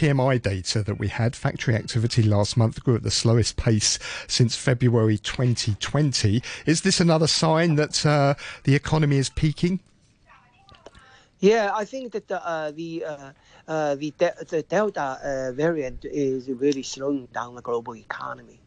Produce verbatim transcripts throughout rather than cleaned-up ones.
P M I data that we had, factory activity last month grew at the slowest pace since February twenty twenty. Is this another sign that uh, the economy is peaking? Yeah, I think that the uh, the, uh, uh, the, de- the Delta uh, variant is really slowing down the global economy.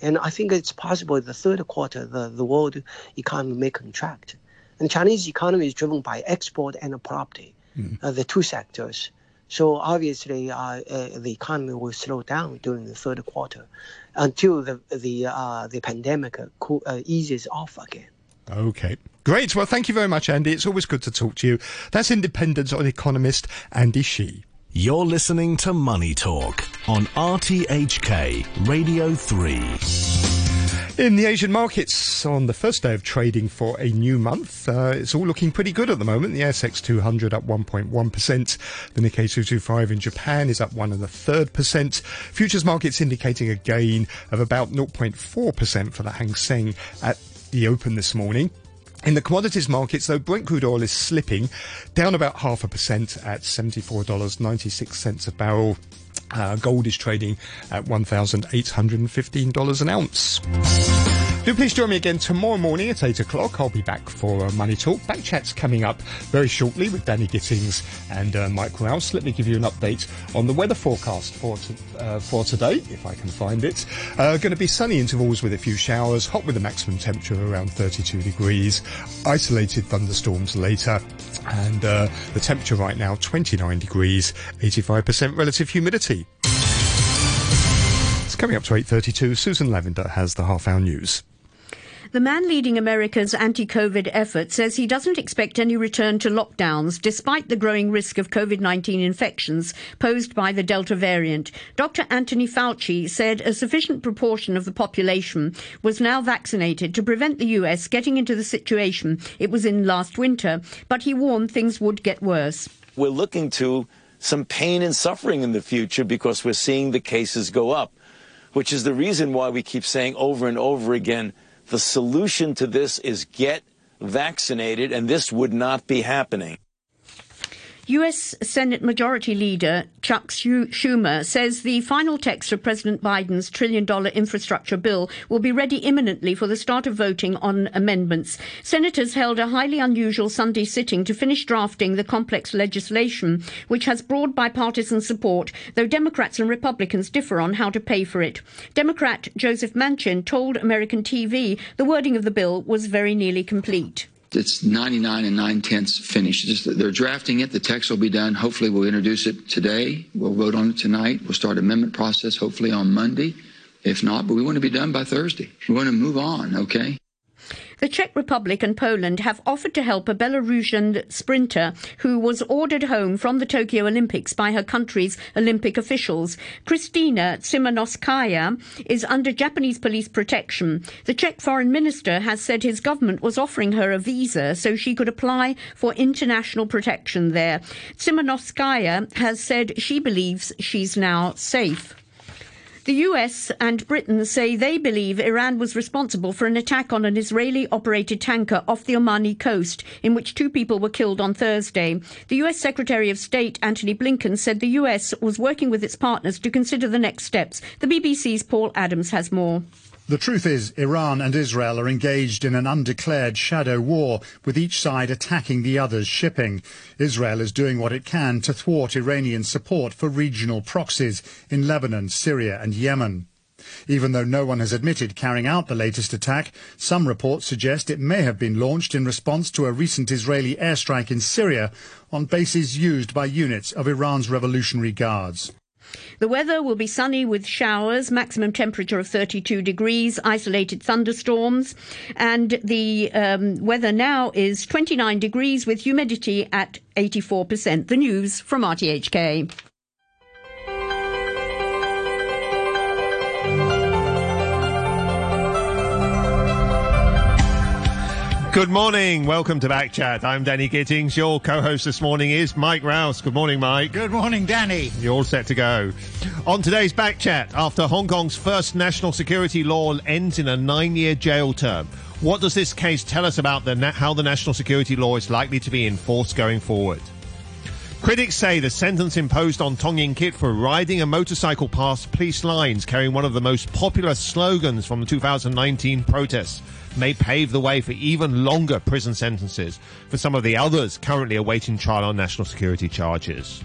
And I think it's possible the third quarter, the, the world economy may contract. And Chinese economy is driven by export and property, mm. uh, the two sectors. So obviously, uh, uh, the economy will slow down during the third quarter until the the uh, the pandemic co- uh, eases off again. Okay, great. Well, thank you very much, Andy. It's always good to talk to you. That's Independent on economist Andy Schie. You're listening to Money Talk on R T H K Radio three. In the Asian markets, on the first day of trading for a new month, uh, it's all looking pretty good at the moment. The S X two hundred up one point one percent. The Nikkei two twenty-five in Japan is up one and a third percent. Futures markets indicating a gain of about zero point four percent for the Hang Seng at the open this morning. In the commodities markets, though, Brent crude oil is slipping, down about half a percent at seventy-four dollars and ninety-six cents a barrel. Uh, gold is trading at one thousand eight hundred fifteen dollars an ounce. Do please join me again tomorrow morning at eight o'clock. I'll be back for uh, Money Talk. Back chat's coming up very shortly with Danny Gittings and uh, Mike Rouse. Let me give you an update on the weather forecast for t- uh, for today, if I can find it. Uh, going to be sunny intervals with a few showers, hot with a maximum temperature around thirty-two degrees, isolated thunderstorms later, and uh, the temperature right now twenty-nine degrees, eighty-five percent relative humidity. It's coming up to eight thirty-two. Susan Lavender has the half-hour news. The man leading America's anti-COVID effort says he doesn't expect any return to lockdowns despite the growing risk of COVID nineteen infections posed by the Delta variant. Doctor Anthony Fauci said a sufficient proportion of the population was now vaccinated to prevent the U S getting into the situation it was in last winter, but he warned things would get worse. We're looking to some pain and suffering in the future because we're seeing the cases go up, which is the reason why we keep saying over and over again, the solution to this is get vaccinated, and this would not be happening. U S Senate Majority Leader Chuck Schumer says the final text of President Biden's trillion-dollar infrastructure bill will be ready imminently for the start of voting on amendments. Senators held a highly unusual Sunday sitting to finish drafting the complex legislation, which has broad bipartisan support, though Democrats and Republicans differ on how to pay for it. Democrat Joseph Manchin told American T V the wording of the bill was very nearly complete. It's ninety-nine and nine-tenths finished. They're drafting it. The text will be done. Hopefully, we'll introduce it today. We'll vote on it tonight. We'll start amendment process hopefully on Monday. If not, but we want to be done by Thursday. We want to move on, okay? The Czech Republic and Poland have offered to help a Belarusian sprinter who was ordered home from the Tokyo Olympics by her country's Olympic officials. Kristina Tsimanouskaya is under Japanese police protection. The Czech foreign minister has said his government was offering her a visa so she could apply for international protection there. Tsimanouskaya has said she believes she's now safe. The U S and Britain say they believe Iran was responsible for an attack on an Israeli-operated tanker off the Omani coast, in which two people were killed on Thursday. The U S Secretary of State Antony Blinken said the U S was working with its partners to consider the next steps. The B B C's Paul Adams has more. The truth is, Iran and Israel are engaged in an undeclared shadow war, with each side attacking the other's shipping. Israel is doing what it can to thwart Iranian support for regional proxies in Lebanon, Syria and Yemen. Even though no one has admitted carrying out the latest attack, some reports suggest it may have been launched in response to a recent Israeli airstrike in Syria on bases used by units of Iran's Revolutionary Guards. The weather will be sunny with showers, maximum temperature of thirty-two degrees, isolated thunderstorms, and the um, weather now is twenty-nine degrees with humidity at eighty-four percent. The news from R T H K. Good morning. Welcome to Back Chat. I'm Danny Gittings. Your co-host this morning is Mike Rouse. Good morning, Mike. Good morning, Danny. You're all set to go. On today's Back Chat, after Hong Kong's first national security law ends in a nine-year jail term, what does this case tell us about the na- how the national security law is likely to be enforced going forward? Critics say the sentence imposed on Tong Ying Kit for riding a motorcycle past police lines carrying one of the most popular slogans from the two thousand nineteen protests may pave the way for even longer prison sentences for some of the others currently awaiting trial on national security charges.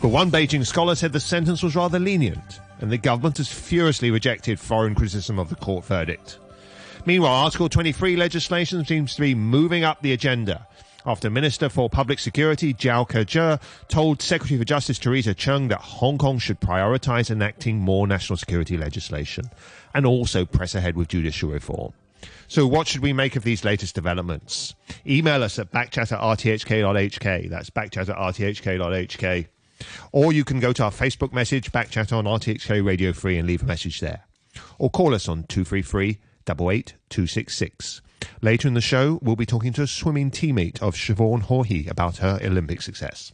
But one Beijing scholar said the sentence was rather lenient, and the government has furiously rejected foreign criticism of the court verdict. Meanwhile, Article twenty-three legislation seems to be moving up the agenda, after Minister for Public Security Zhao Kejiang told Secretary for Justice Teresa Cheng that Hong Kong should prioritise enacting more national security legislation and also press ahead with judicial reform. So what should we make of these latest developments? Email us at backchat at r t h k dot h k. That's backchat at r t h k dot h k. Or you can go to our Facebook message, Backchat on R T H K Radio Free, and leave a message there. Or call us on two three three, eight eight two six six. Later in the show, we'll be talking to a swimming teammate of Siobhan Haughey about her Olympic success.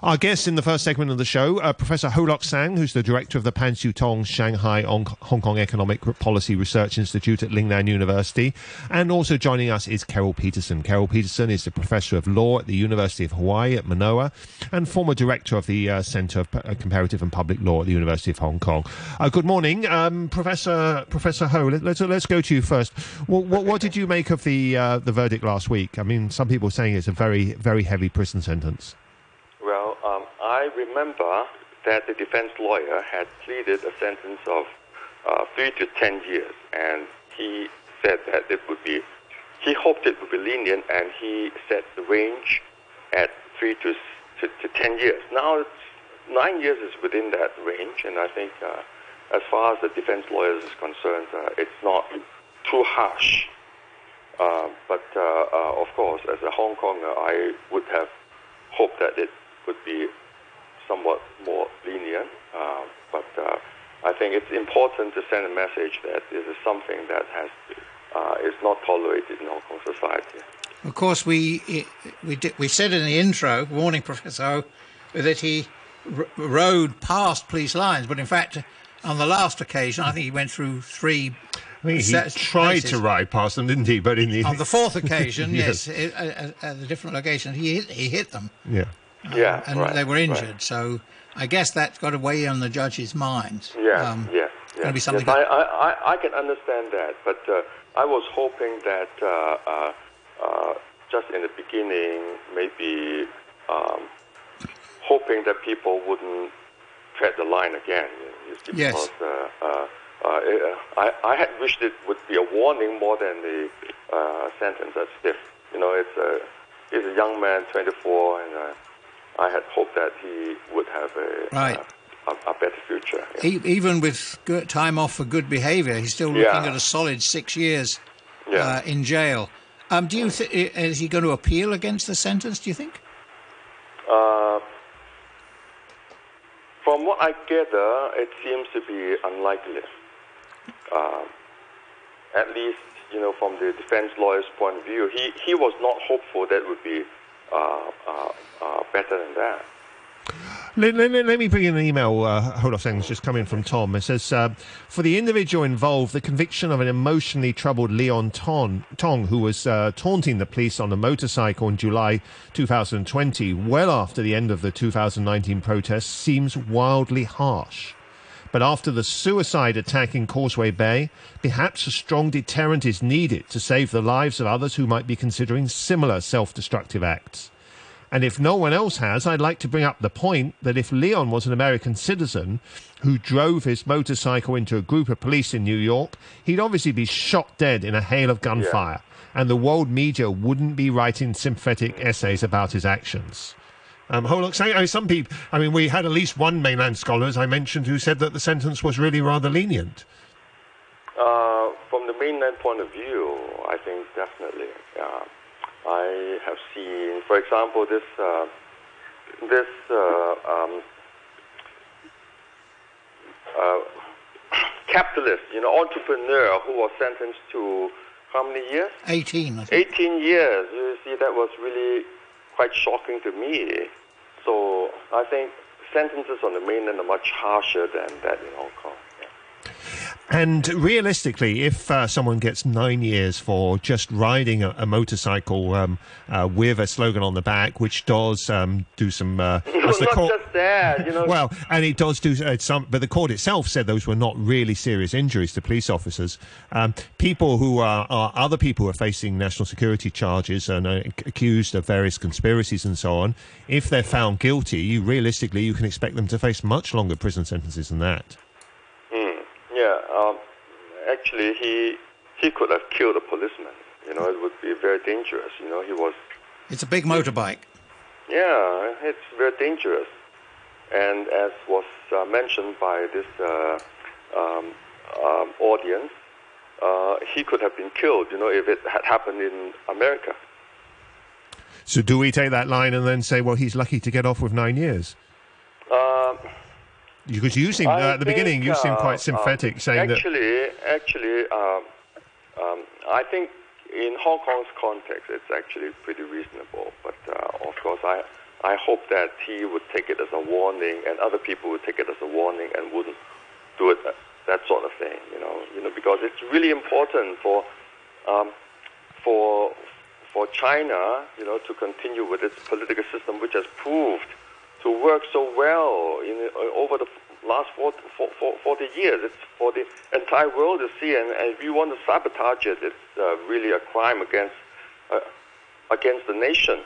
Our guests in the first segment of the show are Professor Ho Lok-sang, who's the director of the Pan Siew Tong Shanghai Hong Kong Economic Policy Research Institute at Lingnan University. And also joining us is Carol Peterson. Carol Peterson is the Professor of Law at the University of Hawaii at Manoa and former Director of the uh, Center of P- Comparative and Public Law at the University of Hong Kong. Uh, good morning, um, Professor Professor Ho. Let, let's, let's go to you first. What, what, what did you make of the, uh, the verdict last week? I mean, some people are saying it's a very, very heavy prison sentence. Well, um, I remember that the defense lawyer had pleaded a sentence of uh, three to ten years, and he said that it would be, he hoped it would be lenient, and he set the range at three to to, to ten years. Now, it's, nine years is within that range, and I think uh, as far as the defense lawyer is concerned, uh, it's not too harsh. Uh, but, uh, uh, of course, as a Hong Konger, I would have hoped that it would be somewhat more lenient, uh, but uh, I think it's important to send a message that this is something that has uh, is not tolerated in Hong Kong society. Of course, we we did, we said in the intro, warning Professor Ho, that he r- rode past police lines, but in fact, on the last occasion, I think he went through three. I mean, he tried places. to ride past them, didn't he? But in the on the fourth occasion, yes, yes at, at the different locations, he hit, he hit them. Yeah. Um, yeah, and right, they were injured, right. So I guess that's got to weigh on the judge's mind. Yeah, um, yeah, yeah. Be something yes, I, I, I can understand that, but uh, I was hoping that uh, uh, just in the beginning, maybe um, hoping that people wouldn't tread the line again. Because, yes. Uh, uh, uh, I, I had wished it would be a warning more than the uh, sentence as stiff. You know, it's a, it's a young man, twenty-four, and... Uh, I had hoped that he would have a, right. a, a, a better future. Yeah. He, even with good time off for good behaviour, he's still looking yeah. at a solid six years yeah. uh, in jail. Um, do you th- is he going to appeal against the sentence, do you think? Uh, from what I gather, it seems to be unlikely. Uh, at least, you know, from the defence lawyer's point of view, he, he was not hopeful that it would be Uh, uh, uh, better than that. Let, let, let me bring in an email, uh, hold off saying it's just coming from Tom. It says, uh, for the individual involved, the conviction of an emotionally troubled Leon Tong, Tong who was uh, taunting the police on a motorcycle in July twenty twenty, well after the end of the two thousand nineteen protests, seems wildly harsh. But after the suicide attack in Causeway Bay, perhaps a strong deterrent is needed to save the lives of others who might be considering similar self-destructive acts. And if no one else has, I'd like to bring up the point that if Leon was an American citizen who drove his motorcycle into a group of police in New York, he'd obviously be shot dead in a hail of gunfire, yeah. and the world media wouldn't be writing sympathetic essays about his actions. Um, Ho Lok-sang, I mean, some people, I mean, we had at least one mainland scholar, as I mentioned, who said that the sentence was really rather lenient. Uh, from the mainland point of view, I think definitely. Uh, I have seen, for example, this uh, this uh, um, uh, capitalist, you know, entrepreneur who was sentenced to how many years? eighteen, I think. eighteen years. You see, that was really quite shocking to me. So I think sentences on the mainland are much harsher than that in Hong Kong. Yeah. And realistically, if uh, someone gets nine years for just riding a, a motorcycle um, uh, with a slogan on the back, which does um, do some... Uh, well, as the not court... just that, you know. Well, and it does do uh, some... But the court itself said those were not really serious injuries to police officers. Um, people who are, are... Other people who are facing national security charges and are accused of various conspiracies and so on, if they're found guilty, you, realistically, you can expect them to face much longer prison sentences than that. Yeah, um, actually, he he could have killed a policeman. You know, it would be very dangerous. You know, he was... It's a big motorbike. Yeah, it's very dangerous. And as was uh, mentioned by this uh, um, um, audience, uh, he could have been killed, you know, if it had happened in America. So do we take that line and then say, well, he's lucky to get off with nine years? Um... Because you seem, uh, at the think, beginning, you uh, seem quite sympathetic, uh, saying actually, that... Actually, actually, um, um, I think in Hong Kong's context, it's actually pretty reasonable. But, uh, of course, I I hope that he would take it as a warning, and other people would take it as a warning and wouldn't do it, uh, that sort of thing, you know, you know, because it's really important for, um, for, for China, you know, to continue with its political system, which has proved to work so well in, uh, over the last forty, forty years. It's for the entire world to see, and, and if you want to sabotage it, it's uh, really a crime against uh, against the nation.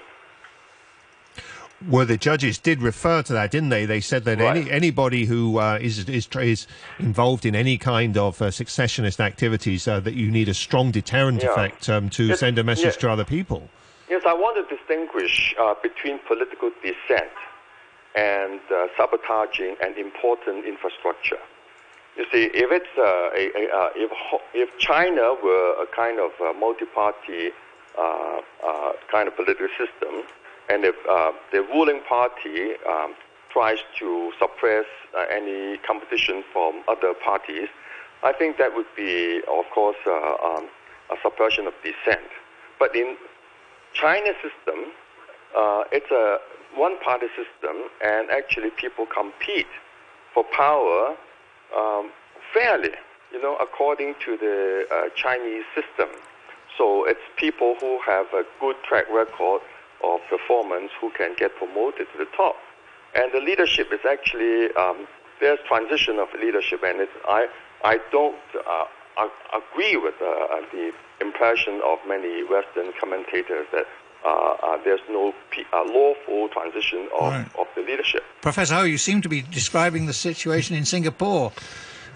Well, the judges did refer to that, didn't they? They said that right. any anybody who uh, is, is is involved in any kind of uh, secessionist activities, uh, that you need a strong deterrent yeah. effect um, to it's, send a message yeah. to other people. Yes, I want to distinguish uh, between political dissent and uh, sabotaging an important infrastructure. You see, if it's uh, a, a, a, if if China were a kind of a multi-party uh, uh, kind of political system, and if uh, the ruling party um, tries to suppress uh, any competition from other parties, I think that would be, of course, uh, um, a suppression of dissent. But in China's system, uh, it's a one-party system, and actually people compete for power um, fairly, you know, according to the uh, Chinese system. So it's people who have a good track record of performance who can get promoted to the top. And the leadership is actually, um, there's transition of leadership, and it's, I, I don't uh, I agree with uh, the impression of many Western commentators that Uh, uh, there's no p uh, lawful transition of, right. of the leadership. Professor Ho, you seem to be describing the situation in Singapore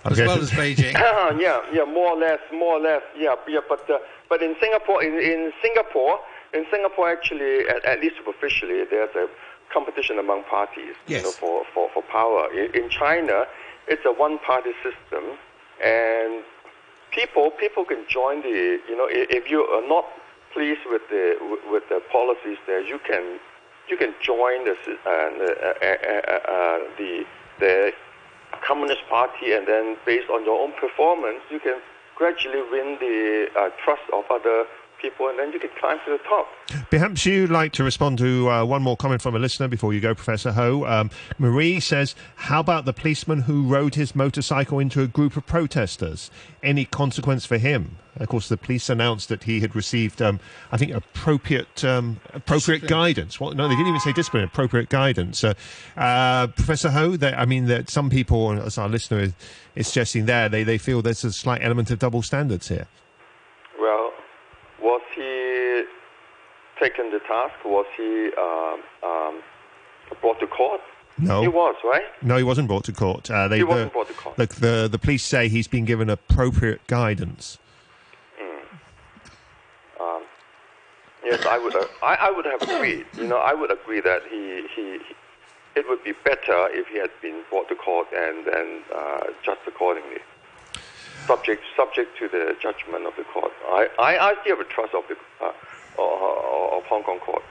as okay. well as Beijing. yeah, yeah, more or less, more or less, yeah, yeah. But uh, but in Singapore, in, in Singapore, in Singapore, actually, at, at least superficially, there's a competition among parties yes. you know, for, for for power. In, in China, it's a one-party system, and people people can join the you know if, if you are not pleased with the with the policies there, you can you can join the uh, uh, uh, uh, the the Communist Party, and then based on your own performance, you can gradually win the uh, trust of other people, and then you can climb to the top. Perhaps you'd like to respond to uh, one more comment from a listener before you go, Professor Ho. Um, Marie says, "How about the policeman who rode his motorcycle into a group of protesters? Any consequence for him?" Of course, the police announced that he had received, um, I think, appropriate um, appropriate discipline. guidance. Well, no, they didn't even say discipline, appropriate guidance. Uh, uh, Professor Ho, they, I mean, that some people, as our listener is, is suggesting there, they, they feel there's a slight element of double standards here. Well, was he taken to task? Was he uh, um, brought to court? No. He was, right? No, he wasn't brought to court. Uh, they, he wasn't the, brought to court. Look, the, the, the police say he's been given appropriate guidance. Yes, I would. Uh, I, I would have agreed. You know, I would agree that he, he, he. It would be better if he had been brought to court and and uh, judged accordingly, subject subject to the judgment of the court. I I, I still have a trust of the uh, of Hong Kong courts.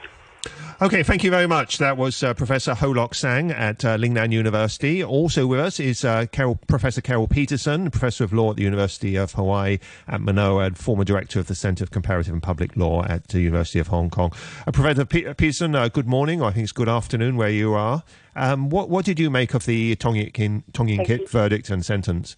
Okay, thank you very much. That was uh, Professor Ho Lok-sang at uh, Lingnan University. Also with us is uh, Carol, Professor Carol Peterson, Professor of Law at the University of Hawaii at Manoa and former Director of the Centre of Comparative and Public Law at the University of Hong Kong. Uh, Professor P Peterson, uh, good morning, or I think it's good afternoon where you are. Um, what, what did you make of the Tong Ying Kit verdict and sentence?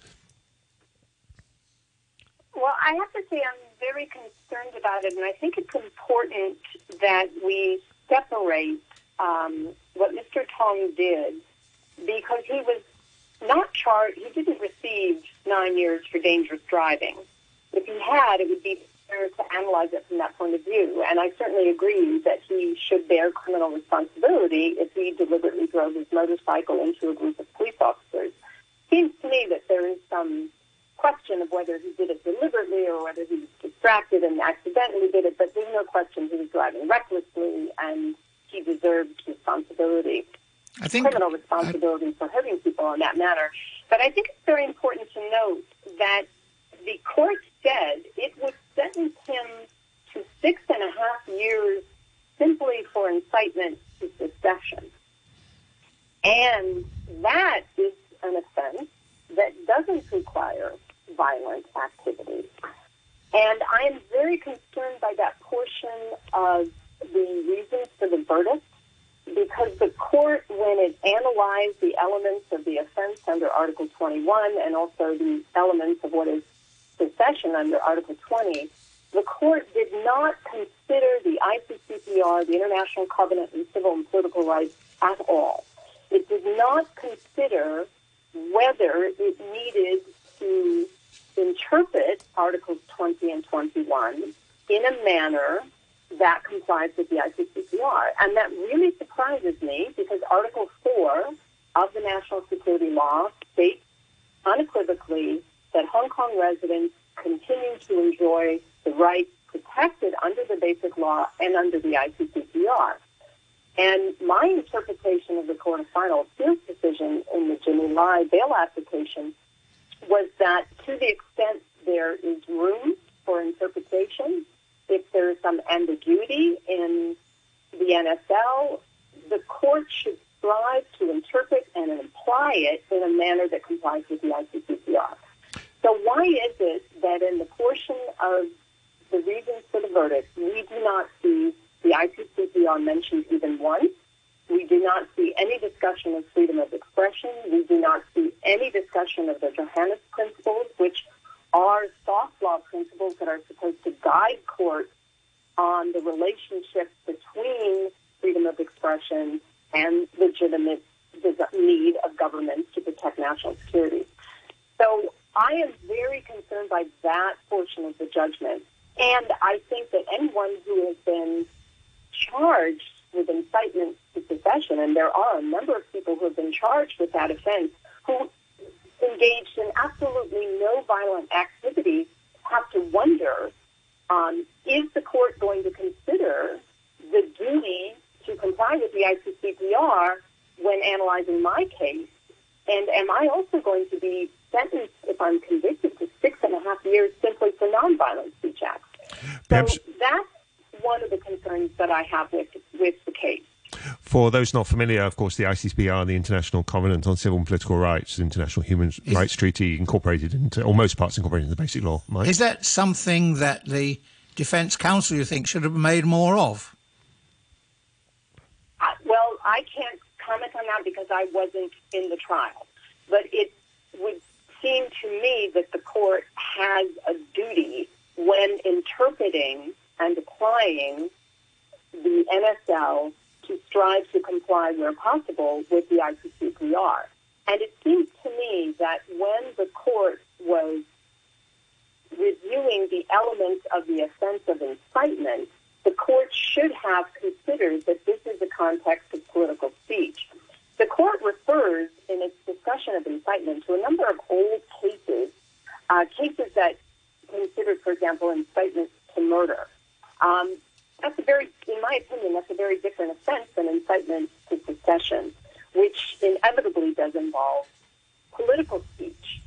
honestly, I'm very concerned about it, and I think it's important that we separate um, what Mister Tong did, because he was not charged. He didn't receive nine years for dangerous driving. If he had, it would be fair to analyze it from that point of view. And I certainly agree that he should bear criminal responsibility if he deliberately drove his motorcycle into a group of police officers. Seems to me that there is some question of whether he did it deliberately or whether he was distracted and accidentally did it, but there's no question he was driving recklessly and he deserved responsibility, I think, criminal responsibility I... for hurting people in that manner. But I think it's very important to note that the court said it would sentence him to six and a half years simply for incitement to secession. And that is an offense that doesn't require violent activity. And I am very concerned by that portion of the reasons for the verdict, because the court, when it analyzed the elements of the offense under Article twenty-one and also the elements of what is secession under Article twenty, the court did not consider the I C C P R, the International Covenant on Civil and Political Rights, at all. It did not consider whether it needed to interpret Articles twenty and twenty-one in a manner that complies with the I C C P R. And that really surprises me, because Article four of the National Security Law states unequivocally that Hong Kong residents continue to enjoy the rights protected under the Basic Law and under the I C C P R. And my interpretation of the Court of Final Appeals decision in the July bail application was that to the extent there is room for interpretation, if there is some ambiguity in the N S L, the court should strive to interpret and apply it in a manner that complies with the I C C P R. So why is it that in the portion of the reasons for the verdict, we do not see the I C C P R mentioned even once? We do not see any discussion of freedom of expression. We do not see any discussion of the Johannes principles, which are soft law principles that are supposed to guide courts on the relationship between freedom of expression and legitimate need of governments to protect national security. So I am very concerned by that portion of the judgment. And I think that anyone who has been charged with incitement to secession, and there are a number of people who have been charged with that offense, who engaged in absolutely no violent activity, have to wonder, um, is the court going to consider the duty to comply with the I C C P R when analyzing my case? And am I also going to be sentenced, if I'm convicted, to six and a half years simply for nonviolent speech acts? Perhaps. So that's one of the concerns that I have with with the case. For those not familiar, of course, the I C C P R, the International Covenant on Civil and Political Rights, the International Human is, Rights Treaty, incorporated into, or most parts incorporated into the Basic Law. Mike? Is that something that the Defence Counsel, you think, should have made more of? Uh, well, I can't comment on that because I wasn't in the trial. But it would seem to me that the court has a duty when interpreting and applying the N S L to strive to comply where possible with the I C C P R. And it seems to me that when the court was reviewing the elements of the offense of incitement, the court should have considered that this is the context of political speech. The court refers in its discussion of incitement to a number of old cases, uh, cases that considered, for example, incitement to murder. Um, That's a very, in my opinion, that's a very different offense than incitement to secession, which inevitably does involve political speech.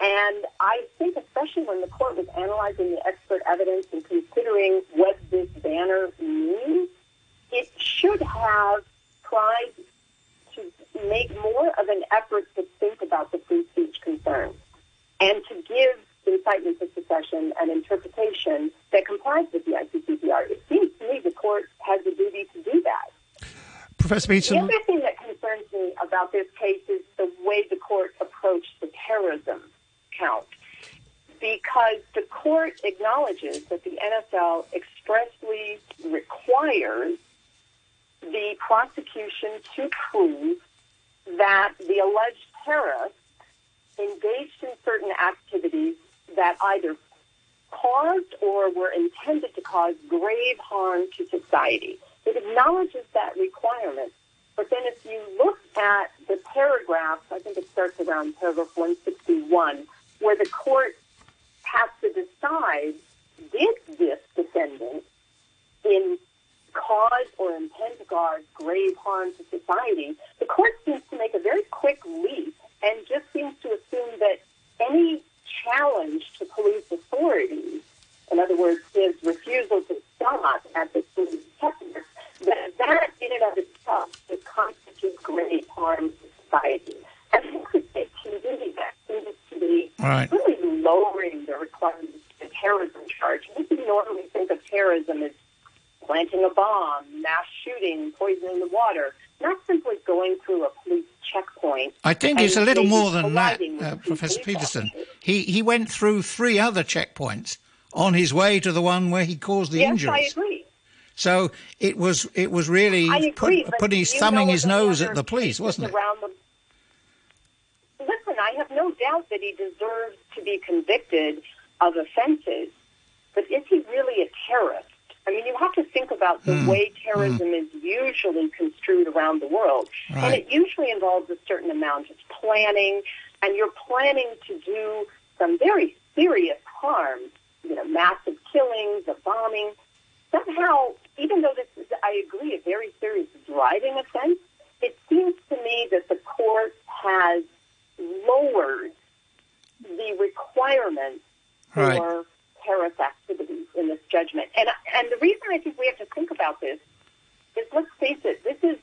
And I think especially when the court was analyzing the expert evidence and considering what this banner means, it should have tried to make more of an effort to think about the free speech concern and to give incitement to secession and interpretation that complies with the I C C P R. It seems to me the court has a duty to do that. Professor Peterson. The other thing that concerns me about this case is the way the court approached the terrorism count, because the court acknowledges that the N S L expressly requires the prosecution to prove that the alleged terrorist engaged in certain activities that either caused or were intended to cause grave harm to society. It acknowledges that requirement. But then if you look at the paragraph, I think it starts around paragraph one sixty-one, where the court has to decide, did this defendant in cause or intend to cause grave harm to society? The court seems to make a very quick leap and just seems to assume that any challenge to police authority, in other words, his refusal to stop at the police checkpoint, that that in and of itself would constitute great harm to society. And I think that seems to be really lowering the requirement of the terrorism charge. We normally think of terrorism as planting a bomb, mass shooting, poisoning the water, not simply going through a police checkpoint. I think it's a little more than that, uh, Professor Peterson. He he went through three other checkpoints on his way to the one where he caused the yes, injuries. Yes, I agree. So it was it was really agree, put, putting his thumbing his nose at the police, wasn't it? The... Listen, I have no doubt that he deserves to be convicted of offenses, but is he really a terrorist? I mean, you have to think about the mm. way terrorism mm. is usually construed around the world. Right. And it usually involves a certain amount of planning, and you're planning to do some very serious harm, you know, massive killings, a bombing. Somehow, even though this is, I agree, a very serious driving offense, it seems to me that the court has lowered the requirement right. for terrorist activities in this judgment. And and the reason I think we have to think about this is, let's face it, this is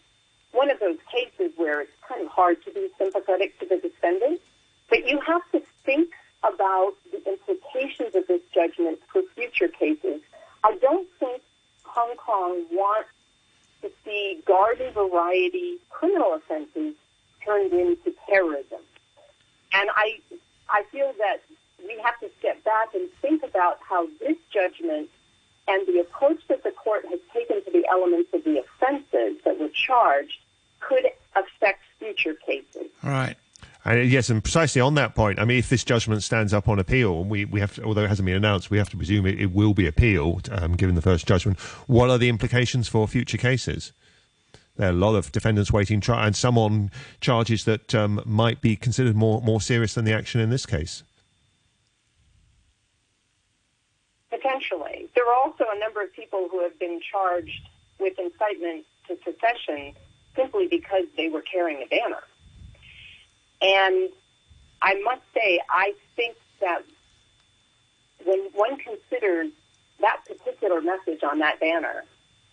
one of those cases where it's kind of hard to be sympathetic to the defendant, but you have to think about the implications of this judgment for future cases. I don't think Hong Kong wants to see garden variety criminal offenses turned into terrorism. And I I feel that we have to step back and think about how this judgment and the approach that the court has taken to the elements of the offenses that were charged could affect future cases. Right. And yes, and precisely on that point, I mean, if this judgment stands up on appeal, and we, we have to, although it hasn't been announced, we have to presume it, it will be appealed, um, given the first judgment. What are the implications for future cases? There are a lot of defendants waiting trial, and some on charges that um, might be considered more, more serious than the action in this case. Potentially. There are also a number of people who have been charged with incitement to secession simply because they were carrying a banner. And I must say, I think that when one considers that particular message on that banner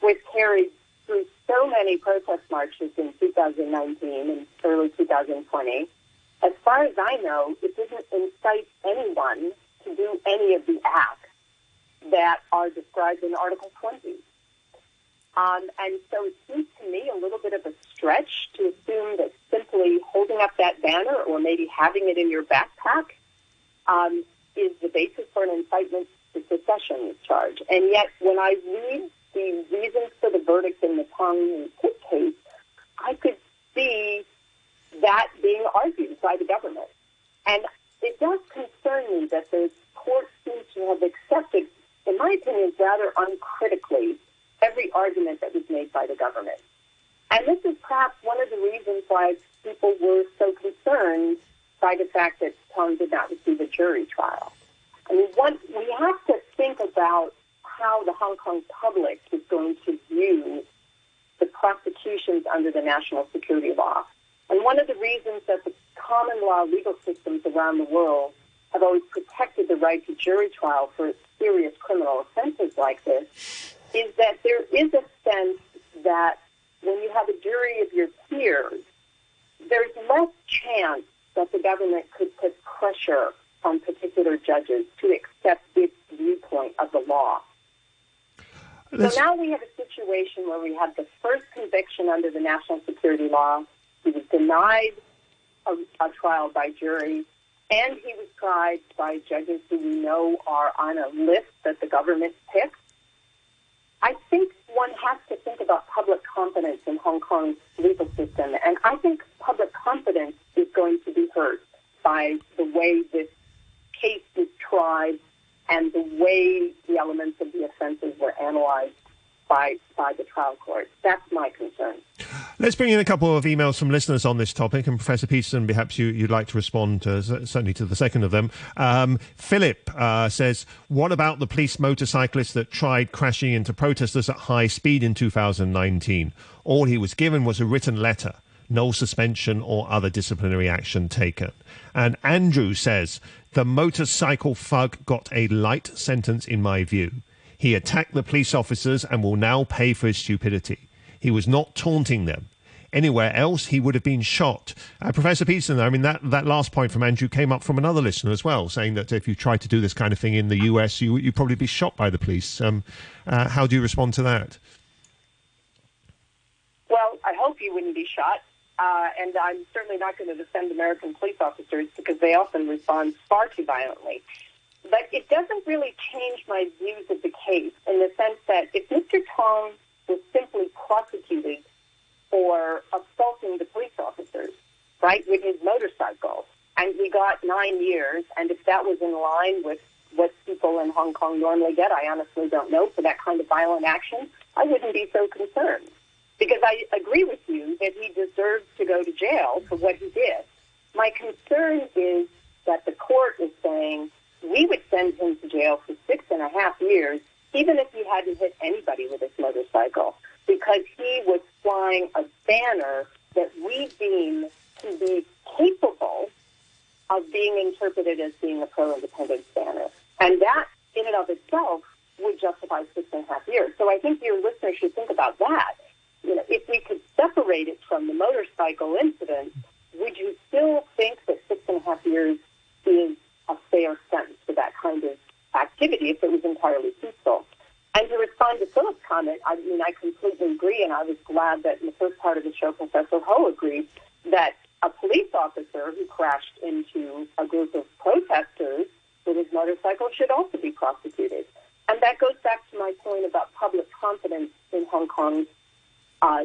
was carried through so many protest marches in two thousand nineteen and early two thousand twenty, as far as I know, it didn't incite anyone to do any of the acts that are described in Article twenty. Um, and so it seems to me a little bit of a stretch to assume that simply holding up that banner or maybe having it in your backpack um, is the basis for an incitement to secession charge. And yet, when I read the reasons for the verdict in the Tong Ying Kit case, I could see that being argued by the government. And it does concern me that the court seems to have accepted, in my opinion, rather uncritically, every argument that was made by the government. And this is perhaps one of the reasons why people were so concerned by the fact that Tong did not receive a jury trial. I mean, one, we have to think about how the Hong Kong public is going to view the prosecutions under the national security law. And one of the reasons that the common law legal systems around the world have always protected the right to jury trial for serious criminal offenses like this is that there is a sense that when you have a jury of your peers, there's less chance that the government could put pressure on particular judges to accept its viewpoint of the law. That's... So now we have a situation where we have the first conviction under the national security law. He was denied a, a trial by jury. And he was tried by judges who we know are on a list that the government picks. I think one has to think about public confidence in Hong Kong's legal system, and I think public confidence is going to be hurt by the way this case was tried and the way the elements of the offenses were analyzed by by the trial court. That's my concern. Let's bring in a couple of emails from listeners on this topic, and Professor Peterson, perhaps you, you'd like to respond to, certainly to the second of them. Um, Philip uh, says, what about the police motorcyclist that tried crashing into protesters at high speed in two thousand nineteen? All he was given was a written letter, no suspension or other disciplinary action taken. And Andrew says, the motorcycle thug got a light sentence in my view. He attacked the police officers and will now pay for his stupidity. He was not taunting them. Anywhere else, he would have been shot. Uh, Professor Peterson, I mean, that, that last point from Andrew came up from another listener as well, saying that if you tried to do this kind of thing in the U S, you, you'd probably be shot by the police. Um, uh, how do you respond to that? Well, I hope you wouldn't be shot. Uh, and I'm certainly not going to defend American police officers because they often respond far too violently. But it doesn't really change my views of the case in the sense that if Mister Tong was simply prosecuted for assaulting the police officers, right, with his motorcycle, and he got nine years, and if that was in line with what people in Hong Kong normally get, I honestly don't know, for that kind of violent action, I wouldn't be so concerned. Because I agree with you that he deserves to go to jail for what he did. My concern is that the court is saying, we would send him to jail for six and a half years, even if he hadn't hit anybody with his motorcycle, because he was flying a banner that we deem to be capable of being interpreted as being a pro-independence banner. And that, in and of itself, would justify six and a half years. So I think your listeners should think about that. You know, if we could separate it from the motorcycle incident, would you still think that six and a half years is a fair sentence for that kind of activity if it was entirely peaceful? And to respond to Philip's comment, I mean, I completely agree, and I was glad that in the first part of the show, Professor Ho agreed that a police officer who crashed into a group of protesters with his motorcycle should also be prosecuted. And that goes back to my point about public confidence in Hong Kong's uh,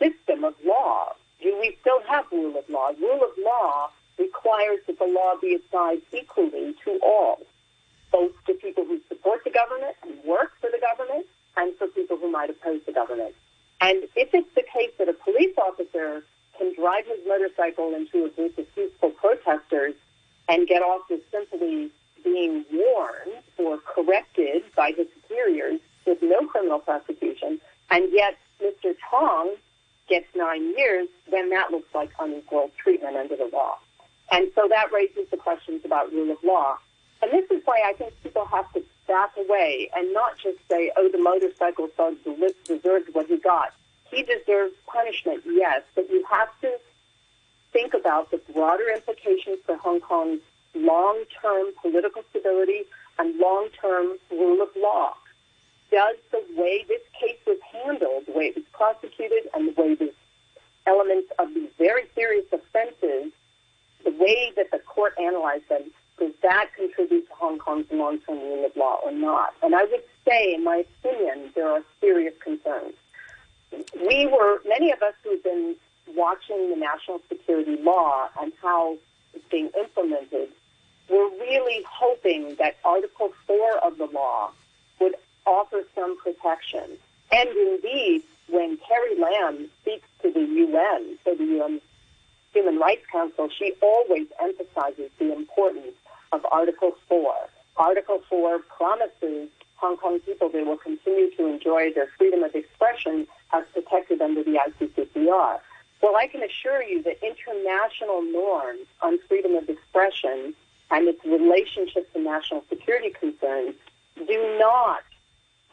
system of law. Do we still have rule of law? Rule of law requires that the law be applied equally to all, both to people who support the government and work for the government and for people who might oppose the government. And if it's the case that a police officer can drive his motorcycle into a group of peaceful protesters and get off with simply being warned or corrected by his superiors with no criminal prosecution, and yet Mister Tong gets nine years, then that looks like unequal treatment under the law. And so that raises the questions about rule of law. And this is why I think people have to back away and not just say, oh, the motorcycle thug deserved what he got. He deserves punishment, yes, but you have to think about the broader implications for Hong Kong's long-term political stability and long-term rule of law. Does the way this case was handled, the way it was prosecuted, and the way these elements of these very serious offenses, the way that the court analyzed them, does that contribute to Hong Kong's long-term rule of law or not? And I would say, in my opinion, there are serious concerns. We were, many of us who've been watching the national security law and how it's being implemented, were really hoping that Article four of the law would offer some protection. And indeed, when Carrie Lam speaks to the U N, so the U N Human Rights Council, she always emphasizes the importance of Article four. Article four promises Hong Kong people they will continue to enjoy their freedom of expression as protected under the I C C P R. Well, I can assure you that international norms on freedom of expression and its relationship to national security concerns do not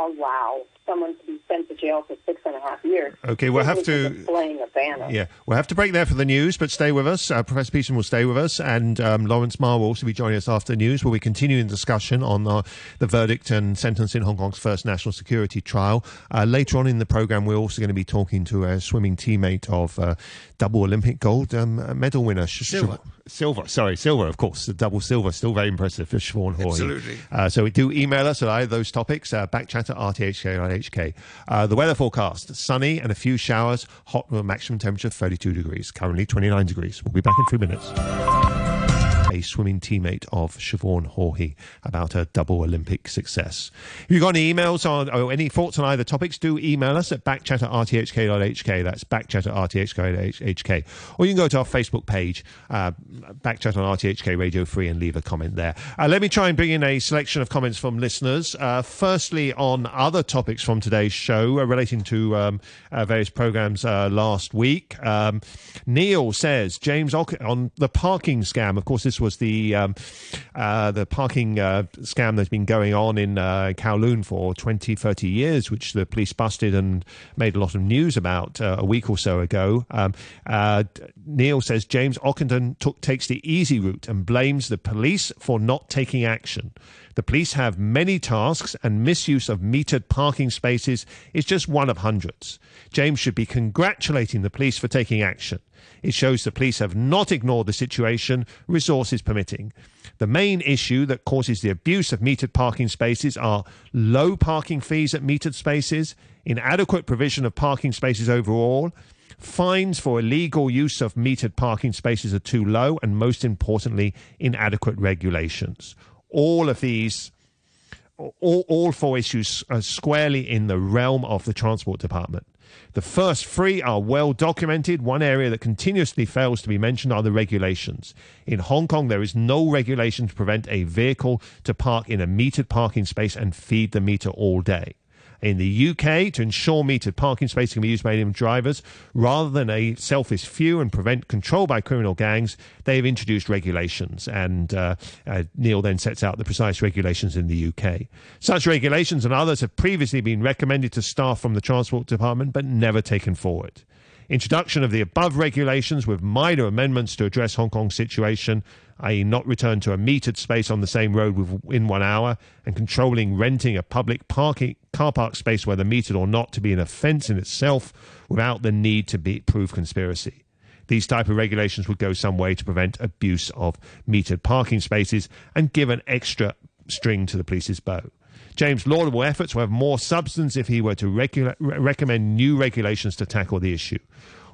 allow someone to be sent to jail for six and a half years. Okay, we'll have to displaying a banner. Yeah, we'll have to break there for the news, but stay with us. Uh, Professor Peterson will stay with us, and um, Lawrence Ma will also be joining us after the news, where we continue in discussion on uh, the verdict and sentence in Hong Kong's first national security trial. Uh, later on in the programme, we're also going to be talking to a swimming teammate of uh, double Olympic gold um, medal winner. Silver. Sh- silver, sorry, silver, of course. The double silver, still very impressive for Siobhan Haughey. Absolutely. Uh, so do email us at either of those topics, uh, backchat at R T H K dot H K. Uh, the weather forecast, sunny and a few showers, hot with a maximum temperature of thirty-two degrees, currently twenty-nine degrees. We'll be back in three minutes. A swimming teammate of Siobhan Haughey about her double Olympic success. If you've got any emails on, or any thoughts on either topics, do email us at backchat at R T H K dot H K. That's backchat at R T H K dot H K. Or you can go to our Facebook page, uh, backchat on R T H K Radio Free, and leave a comment there. Uh, let me try and bring in a selection of comments from listeners. Uh, firstly, on other topics from today's show uh, relating to um, uh, various programmes uh, last week, um, Neil says, James, on the parking scam, of course, this was the um, uh, the parking uh, scam that's been going on in uh, Kowloon for twenty, thirty years, which the police busted and made a lot of news about uh, a week or so ago. Um, uh, Neil says, James Ockenden took, takes the easy route and blames the police for not taking action. The police have many tasks, and misuse of metered parking spaces is just one of hundreds. James should be congratulating the police for taking action. It shows the police have not ignored the situation, resources permitting. The main issue that causes the abuse of metered parking spaces are low parking fees at metered spaces, inadequate provision of parking spaces overall, fines for illegal use of metered parking spaces are too low, and most importantly, inadequate regulations. All of these, all, all four issues are squarely in the realm of the Transport Department. The first three are well documented. One area that continuously fails to be mentioned are the regulations. In Hong Kong, there is no regulation to prevent a vehicle to park in a metered parking space and feed the meter all day. In the U K, to ensure metered parking spaces can be used by Indian drivers, rather than a selfish few and prevent control by criminal gangs, they have introduced regulations. And uh, uh, Neil then sets out the precise regulations in the U K. Such regulations and others have previously been recommended to staff from the Transport Department, but never taken forward. Introduction of the above regulations with minor amendments to address Hong Kong's situation, that is not return to a metered space on the same road within one hour, and controlling renting a public parking, car park space, whether metered or not, to be an offence in itself without the need to be, prove conspiracy. These type of regulations would go some way to prevent abuse of metered parking spaces and give an extra string to the police's bow. James' laudable efforts will have more substance if he were to regula- recommend new regulations to tackle the issue.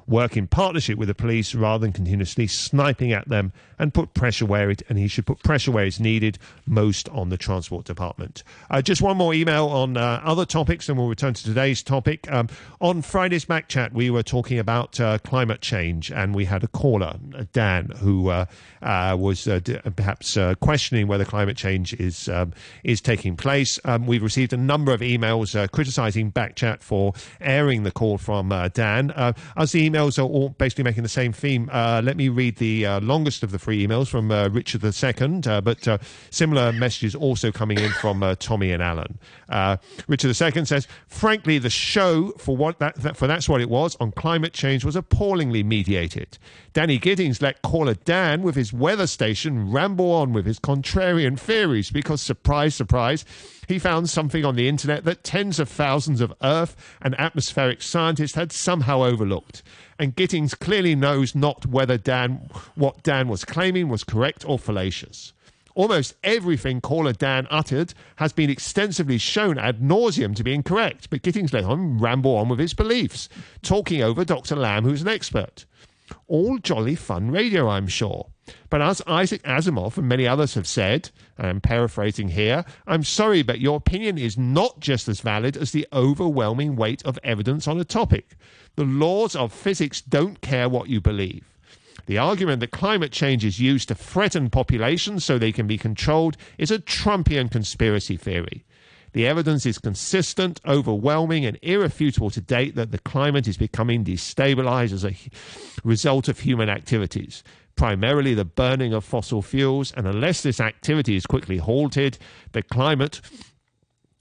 Work in partnership with the police rather than continuously sniping at them, and put pressure where it, and he should put pressure where it's needed, most on the Transport Department. Uh, just one more email on uh, other topics, and we'll return to today's topic. Um, on Friday's Back Chat, we were talking about uh, climate change, and we had a caller, Dan, who uh, uh, was uh, d- perhaps uh, questioning whether climate change is um, is taking place. Um, we've received a number of emails uh, criticising Back Chat for airing the call from uh, Dan. Uh, as the email Emails are all basically making the same theme. Uh, let me read the uh, longest of the three emails from uh, Richard the Second, uh, but uh, similar messages also coming in from uh, Tommy and Alan. Uh, Richard the Second says, frankly, the show, for what that, that for that's what it was, on climate change was appallingly mediated. Danny Gittings let caller Dan with his weather station ramble on with his contrarian theories because, surprise, surprise, he found something on the internet that tens of thousands of Earth and atmospheric scientists had somehow overlooked. And Gittings clearly knows not whether Dan, what Dan was claiming was correct or fallacious. Almost everything caller Dan uttered has been extensively shown ad nauseum to be incorrect, but Gittings let him ramble on with his beliefs, talking over Doctor Lam, who's an expert. All jolly fun radio, I'm sure. But as Isaac Asimov and many others have said, and I'm paraphrasing here, I'm sorry, but your opinion is not just as valid as the overwhelming weight of evidence on a topic. The laws of physics don't care what you believe. The argument that climate change is used to threaten populations so they can be controlled is a Trumpian conspiracy theory. The evidence is consistent, overwhelming, and irrefutable to date that the climate is becoming destabilized as a result of human activities, primarily the burning of fossil fuels, and unless this activity is quickly halted, the climate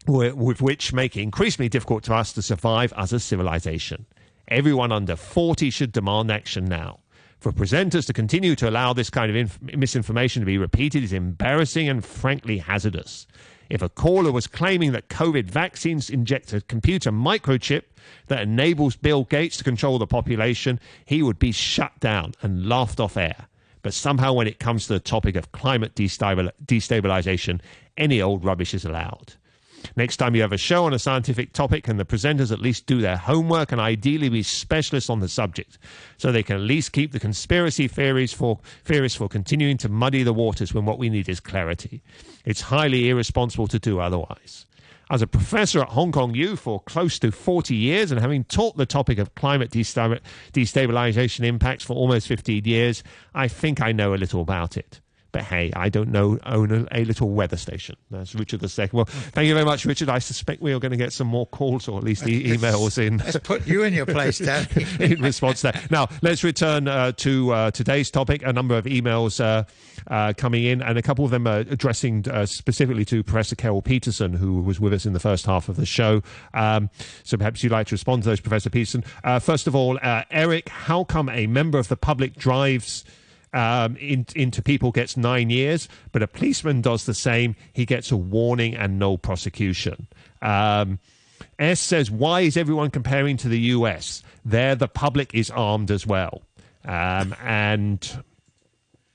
with which make it increasingly difficult for us to survive as a civilization. Everyone under forty should demand action now. For presenters to continue to allow this kind of inf- misinformation to be repeated is embarrassing and frankly hazardous. If a caller was claiming that COVID vaccines inject a computer microchip that enables Bill Gates to control the population, he would be shut down and laughed off air. But somehow when it comes to the topic of climate destabil- destabilization, any old rubbish is allowed. Next time you have a show on a scientific topic, can the presenters at least do their homework and ideally be specialists on the subject, so they can at least keep the conspiracy theories for theorists for continuing to muddy the waters when what we need is clarity. It's highly irresponsible to do otherwise. As a professor at Hong Kong U for close to forty years and having taught the topic of climate destabilization impacts for almost fifteen years, I think I know a little about it. But hey, I don't know, own a little weather station. That's Richard the Second. Well, thank you very much, Richard. I suspect we are going to get some more calls or at least e- emails in. Let's put you in your place, Dan. In response to that. Now, let's return uh, to uh, today's topic. A number of emails uh, uh, coming in, and a couple of them are addressing uh, specifically to Professor Carol Peterson, who was with us in the first half of the show. Um, so perhaps you'd like to respond to those, Professor Peterson. Uh, first of all, uh, Eric, how come a member of the public drives... Um, in, into people gets nine years, but a policeman does the same. He gets a warning and no prosecution. Um, S says, why is everyone comparing to the U S? There, the public is armed as well. Um, and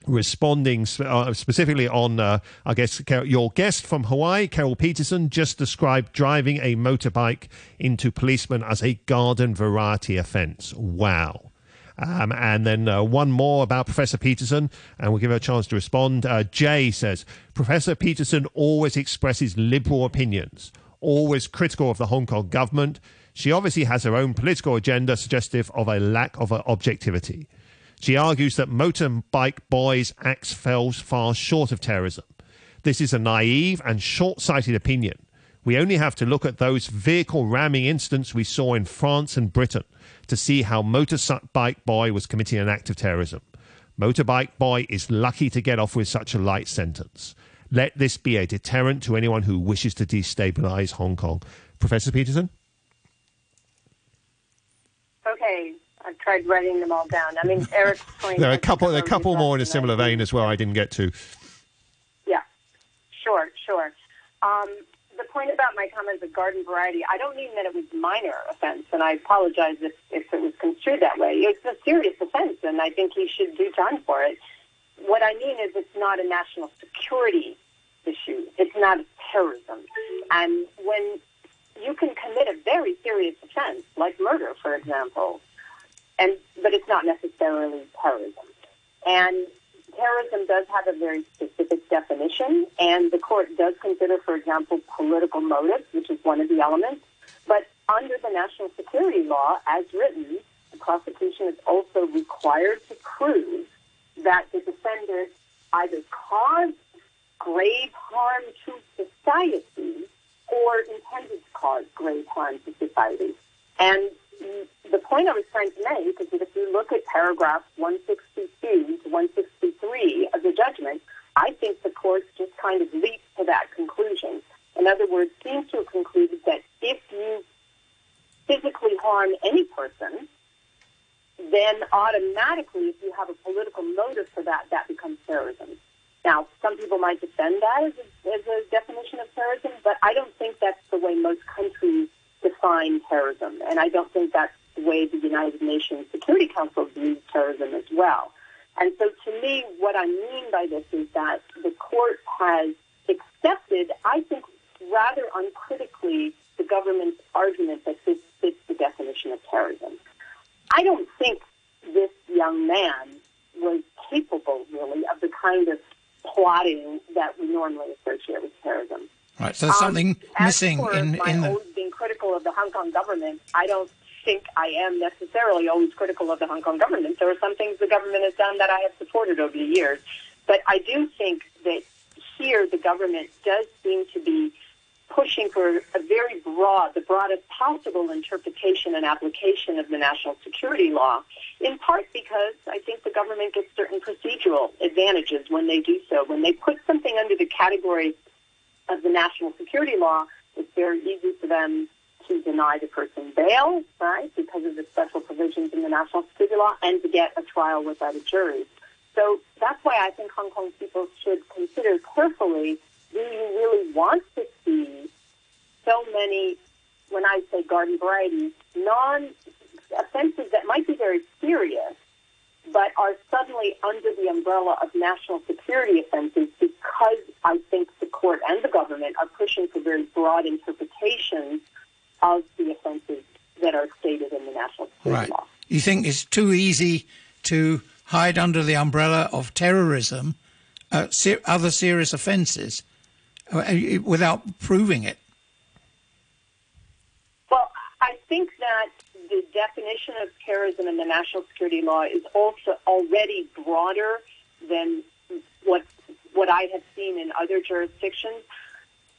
responding sp- uh, specifically on, uh, I guess, your guest from Hawaii, Carol Peterson, just described driving a motorbike into policemen as a garden variety offence. Wow. Um, and then uh, one more about Professor Peterson, and we'll give her a chance to respond. Uh, Jay says, Professor Peterson always expresses liberal opinions, always critical of the Hong Kong government. She obviously has her own political agenda suggestive of a lack of objectivity. She argues that motorbike boys' acts fell far short of terrorism. This is a naive and short-sighted opinion. We only have to look at those vehicle ramming incidents we saw in France and Britain to see how motorbike boy was committing an act of terrorism. Motorbike boy is lucky to get off with such a light sentence. Let this be a deterrent to anyone who wishes to destabilise Hong Kong. Professor Peterson? Okay, I've tried writing them all down. I mean, Eric's point... there are a couple, there are a couple more in a similar vein as well I didn't get to. Yeah, sure, sure. Um... The point about my comment of garden variety, I don't mean that it was minor offense, and I apologize if, if it was construed that way. It's a serious offense, and I think he should do time for it. What I mean is it's not a national security issue. It's not terrorism. And when you can commit a very serious offense, like murder, for example, and but it's not necessarily terrorism. And terrorism does have a very specific definition, and the court does consider, for example, political motives, which is one of the elements. But under the national security law, as written, the prosecution is also required to prove that the offender either caused grave harm to society or intended to cause grave harm to society. And the point I was trying to make is that if you look at paragraphs one sixty-two to one sixty-three of the judgment, I think the court just kind of leaps to that conclusion. In other words, seems to have concluded that if you physically harm any person, then automatically, if you have a political motive for that, that becomes terrorism. Now, some people might defend that as a, as a definition of terrorism, but I don't think that's the way most countries define terrorism, and I don't think that's the way the United Nations Security Council views terrorism as well. And so to me, what I mean by this is that the court has accepted, I think rather uncritically, the government's argument that this fits the definition of terrorism. I don't think this young man was capable, really, of the kind of plotting that we normally associate with terrorism. Right, so there's something um, missing for in, in, in the... always being critical of the Hong Kong government, I don't think I am necessarily always critical of the Hong Kong government. There are some things the government has done that I have supported over the years. But I do think that here the government does seem to be pushing for a very broad, the broadest possible interpretation and application of the national security law, in part because I think the government gets certain procedural advantages when they do so. When they put something under the category of the national security law, it's very easy for them to deny the person bail, right, because of the special provisions in the national security law, and to get a trial without a jury. So that's why I think Hong Kong people should consider carefully, do you really want to see so many, when I say garden variety, non-offenses that might be very serious, but are suddenly under the umbrella of national security offenses, because I think the court and the government are pushing for very broad interpretations of the offenses that are stated in the national security right. law. You think it's too easy to hide under the umbrella of terrorism uh, ser- other serious offenses uh, without proving it? Well, I think that the definition of terrorism in the national security law is also already broader than what what I have seen in other jurisdictions.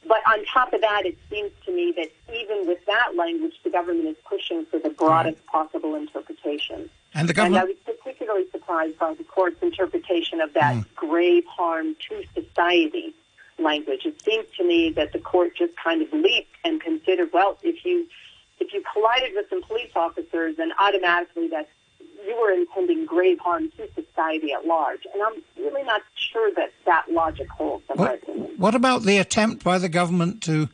But on top of that, it seems to me that even with that language, the government is pushing for the broadest right. possible interpretation. And, the government- and I was particularly surprised by the court's interpretation of that mm. grave harm to society language. It seems to me that the court just kind of leaped and considered, well, if you if you collided with some police officers, then automatically that you were intending grave harm to society at large. And I'm really not sure that that logic holds. What, what about the attempt by the government to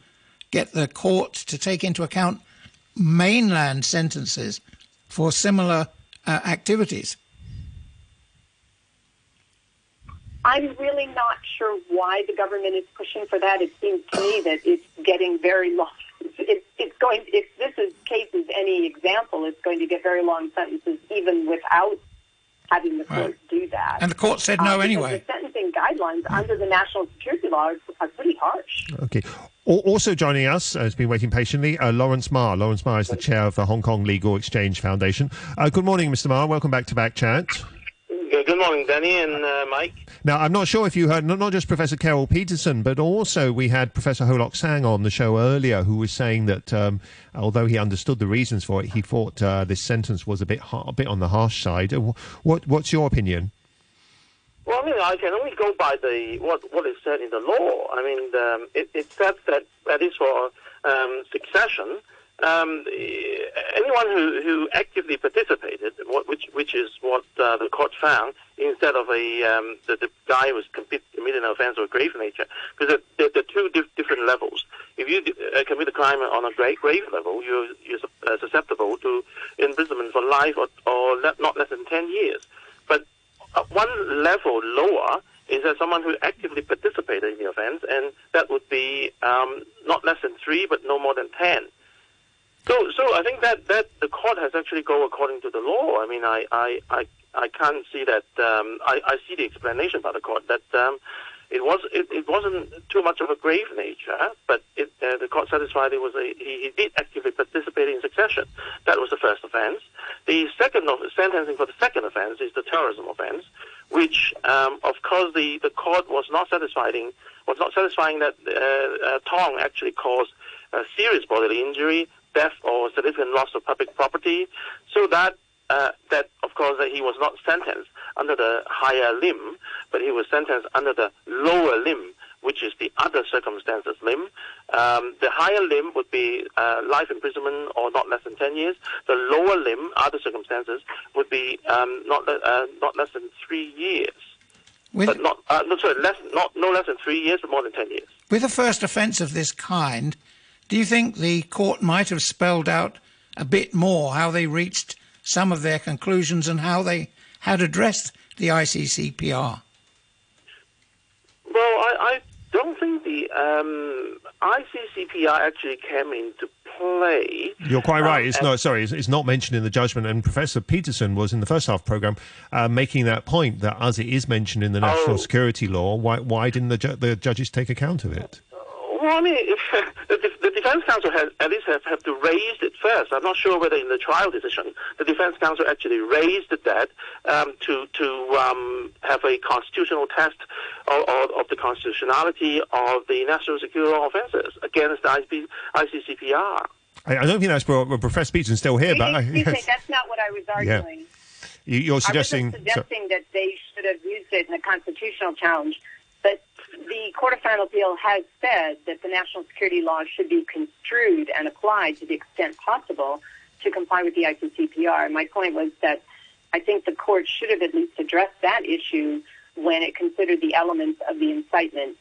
get the court to take into account mainland sentences for similar uh, activities? I'm really not sure why the government is pushing for that. It seems to me that it's getting very long. It's, it's going. If this is case is any example, it's going to get very long sentences, even without having the court right. do that. And the court said no uh, anyway. The sentencing guidelines mm. under the national security law are pretty harsh. Okay. Also joining us, uh, has been waiting patiently, uh, Lawrence Ma. Lawrence Ma is the chair of the Hong Kong Legal Exchange Foundation. Uh, good morning, Mister Ma. Welcome back to Back Chat. Good morning, Danny and uh, Mike. Now, I'm not sure if you heard, not, not just Professor Carol Peterson, but also we had Professor Ho Lok-sang on the show earlier, who was saying that um, although he understood the reasons for it, he thought uh, this sentence was a bit har- a bit on the harsh side. What What's your opinion? Well, I mean, I can only go by the what what is said in the law. I mean, um, it, it says that that is for um, succession. Um, anyone who, who actively participated, what, which which is what uh, the court found, instead of a um, that the guy was commit, committing an offence of a grave nature, because there are two diff- different levels. If you uh, commit a crime on a grave, grave level, you're, you're uh, susceptible to imprisonment for life or, or le- not less than ten years. But one level lower is that someone who actively participated in the offence, and that would be um, not less than three, but no more than ten. So, so I think that, that the court has actually gone according to the law. I mean, I, I, I, I can't see that. Um, I, I see the explanation by the court that um, it was it, it wasn't too much of a grave nature, but it, uh, the court satisfied it was a, he, he did actively participate in succession. That was the first offence. The second of, sentencing for the second offence is the terrorism offence, which um, of course the, the court was not satisfying was not satisfying that uh, uh, Tong actually caused a serious bodily injury, death or significant loss of public property, so that, uh, that of course, that he was not sentenced under the higher limb, but he was sentenced under the lower limb, which is the other circumstances limb. Um, the higher limb would be uh, life imprisonment or not less than ten years. The lower limb, other circumstances, would be um, not le- uh, not less than three years. With but not uh, no, sorry, less, not no less than three years, but more than ten years. With a first offence of this kind, do you think the court might have spelled out a bit more how they reached some of their conclusions and how they had addressed the I C C P R? Well, I, I don't think the um, I C C P R actually came into play. You're quite right. Um, it's not sorry, it's, it's not mentioned in the judgment. And Professor Peterson was in the first half programme uh, making that point that as it is mentioned in the national oh. security law, why why didn't the, ju- the judges take account of it? Well, I mean, if, the, the Defence Counsel has, at least have, have to raise it first. I'm not sure whether in the trial decision the Defence Counsel actually raised that um, to to um, have a constitutional test of, of, of the constitutionality of the national security law offences against the I C C P R. I, I don't think that's what Professor Peterson's still here, but excuse me, that's not what I was arguing. Yeah. You, you're suggesting I was suggesting so. that they should have used it in a constitutional challenge. But the Court of Final Appeal has said that the national security laws should be construed and applied to the extent possible to comply with the I C C P R. My point was that I think the court should have at least addressed that issue when it considered the elements of the incitement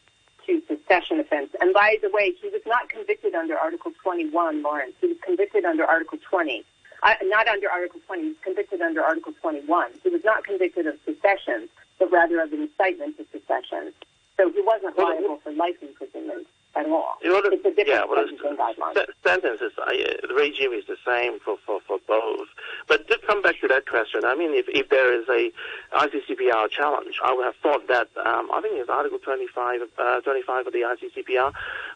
to secession offense. And by the way, he was not convicted under Article twenty-one, Lawrence. He was convicted under Article twenty. Uh, not under Article twenty. He was convicted under Article twenty-one. He was not convicted of secession, but rather of incitement to secession. So he wasn't well, liable for life imprisonment at all. In order, it's a different yeah, well, sentencing guideline. Sentences, uh, the regime is the same for, for, for both. But to come back to that question, I mean, if, if there is a I C C P R challenge, I would have thought that, um, I think it's Article twenty-five, uh, twenty-five of the I C C P R,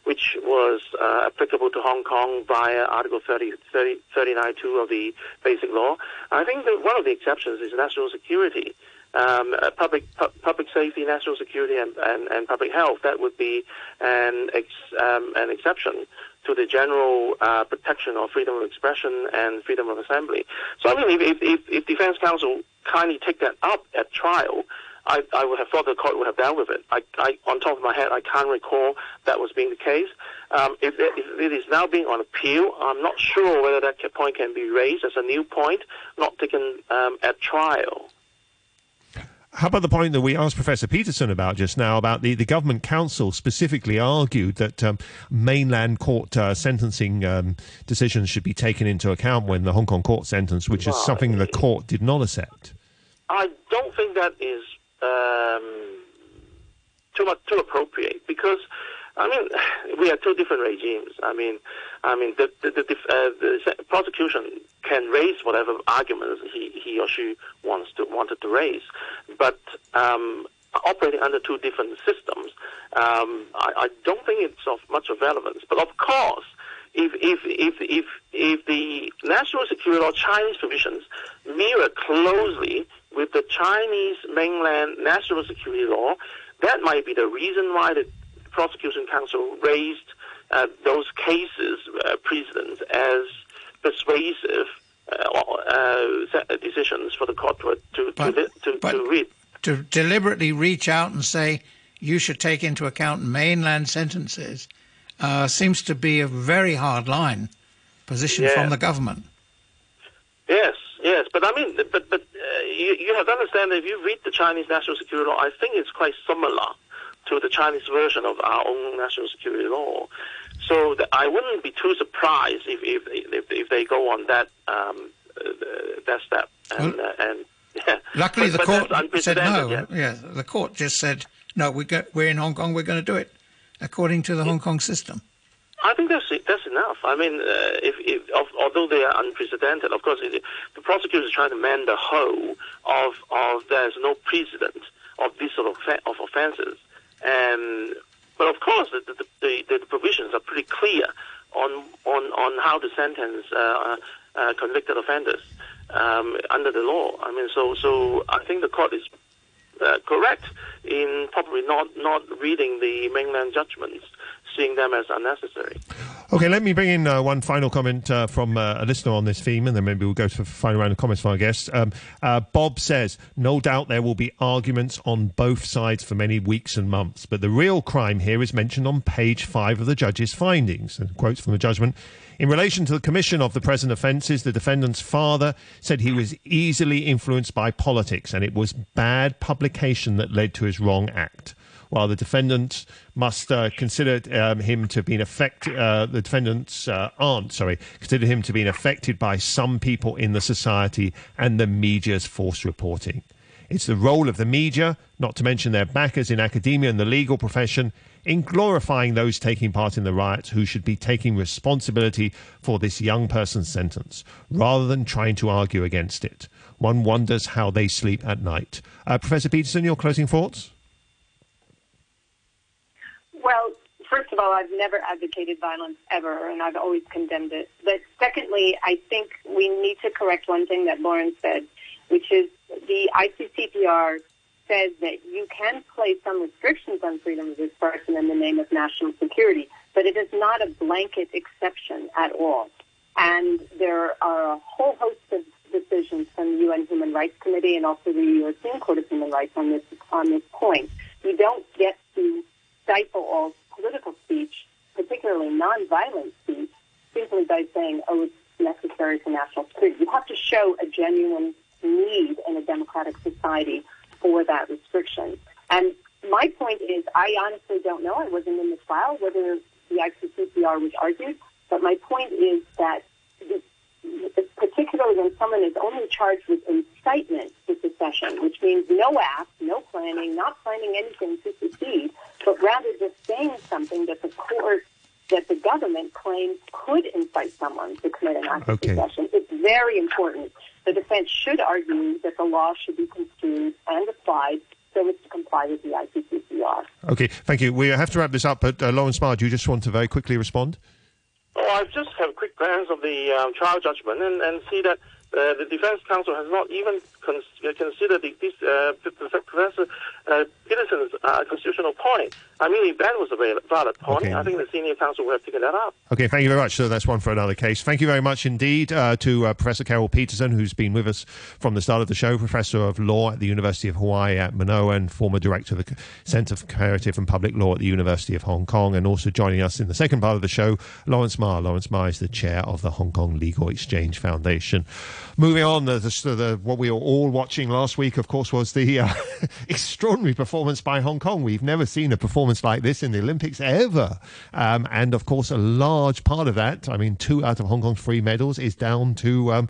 which was uh, applicable to Hong Kong via Article thirty, thirty, thirty-nine point two of the Basic Law. I think that one of the exceptions is national security. Um, uh, public pu- public safety, national security, and, and, and public health. That would be an ex, um, an exception to the general uh, protection of freedom of expression and freedom of assembly. So I mean, if if, if defense counsel kindly take that up at trial, I, I would have thought the court would have dealt with it. I, I, on top of my head, I can't recall that was being the case. Um, if, it, if it is now being on appeal, I'm not sure whether that point can be raised as a new point, not taken um, at trial. How about the point that we asked Professor Peterson about just now, about the, the government counsel specifically argued that um, mainland court uh, sentencing um, decisions should be taken into account when the Hong Kong court sentenced, which is something the court did not accept. I don't think that is um, too much too appropriate because, I mean, we have two different regimes. I mean, I mean, the the, the, uh, the prosecution can raise whatever arguments he, he or she wants to wanted to raise, but um, operating under two different systems, um, I, I don't think it's of much of relevance. But of course, if if if if if the national security or Chinese provisions mirror closely with the Chinese mainland national security law, that might be the reason why the Prosecution Council raised uh, those cases, uh, precedents, as persuasive uh, uh, decisions for the court to, but, to, to, but to read. To deliberately reach out and say, you should take into account mainland sentences, uh, seems to be a very hard line position yeah. from the government. Yes, yes. But I mean, but, but uh, you, you have to understand that if you read the Chinese national security law, I think it's quite similar to the Chinese version of our own national security law, so that I wouldn't be too surprised if if if, if they go on that um, uh, that step. And, well, uh, and yeah. luckily, but, the but court said no. Yeah. yeah, the court just said no. We go, we're in Hong Kong. We're going to do it according to the yeah. Hong Kong system. I think that's that's enough. I mean, uh, if, if of, although they are unprecedented, of course, it, the prosecutor is trying to mend the hole of of there's no precedent of this sort of of offences. Um, but of course, the, the, the, the provisions are pretty clear on on, on how to sentence uh, uh, convicted offenders um, under the law. I mean, so so I think the court is uh, correct in probably not, not reading the mainland judgments, seeing them as unnecessary. Okay, let me bring in uh, one final comment uh, from uh, a listener on this theme, and then maybe we'll go to a final round of comments from our guests. Um, uh, Bob says, no doubt there will be arguments on both sides for many weeks and months, but the real crime here is mentioned on page five of the judge's findings, and quotes from the judgment. In relation to the commission of the present offences, the defendant's father said he was easily influenced by politics, and it was bad publication that led to his wrong act. While the defendant must uh, consider um, him to be affected, uh, the defendant's uh, aunt, sorry, considered him to be affected by some people in the society and the media's forced reporting. It's the role of the media, not to mention their backers in academia and the legal profession, in glorifying those taking part in the riots who should be taking responsibility for this young person's sentence, rather than trying to argue against it. One wonders how they sleep at night. Uh, Professor Peterson, your closing thoughts? Well, first of all, I've never advocated violence ever, and I've always condemned it. But secondly, I think we need to correct one thing that Lauren said, which is the I C C P R says that you can place some restrictions on freedom of expression in the name of national security, but it is not a blanket exception at all. And there are a whole host of decisions from the U N Human Rights Committee and also the European Court of Human Rights on this on this point. You don't get to stifle all political speech, particularly nonviolent speech, simply by saying, oh, it's necessary for national security. You have to show a genuine need in a democratic society for that restriction. And my point is, I honestly don't know, I wasn't in the trial, whether the I C C P R was argued, but my point is that this, particularly when someone is only charged with incitement to secession, which means no act, no planning, not planning anything to secede, but rather just saying something that the court, that the government claims could incite someone to commit an act okay. of secession. It's very important. The defense should argue that the law should be construed and applied so as to comply with the I C C P R. Okay, thank you. We have to wrap this up, but uh, Lawrence Ma, do you just want to very quickly respond? Well, I just have a quick glance of the um, trial judgment and, and see that uh, the defense counsel has not even cons considered the, this, uh, Professor uh, Peterson's uh, constitutional point. I mean, if that was a very valid point, okay. I think the senior counsel would have taken that up. Okay, thank you very much. So that's one for another case. Thank you very much indeed uh, to uh, Professor Carol Peterson, who's been with us from the start of the show, Professor of Law at the University of Hawaii at Manoa and former Director of the Centre for Comparative and Public Law at the University of Hong Kong. And also joining us in the second part of the show, Lawrence Ma. Lawrence Ma is the Chair of the Hong Kong Legal Exchange Foundation. Moving on, the, the, the, what we were all watching last week, of course, was the uh, extraordinary performance by Hong Kong. We've never seen a performance like this in the Olympics ever. Um, and, of course, a large part of that, I mean, two out of Hong Kong's three medals is down to um,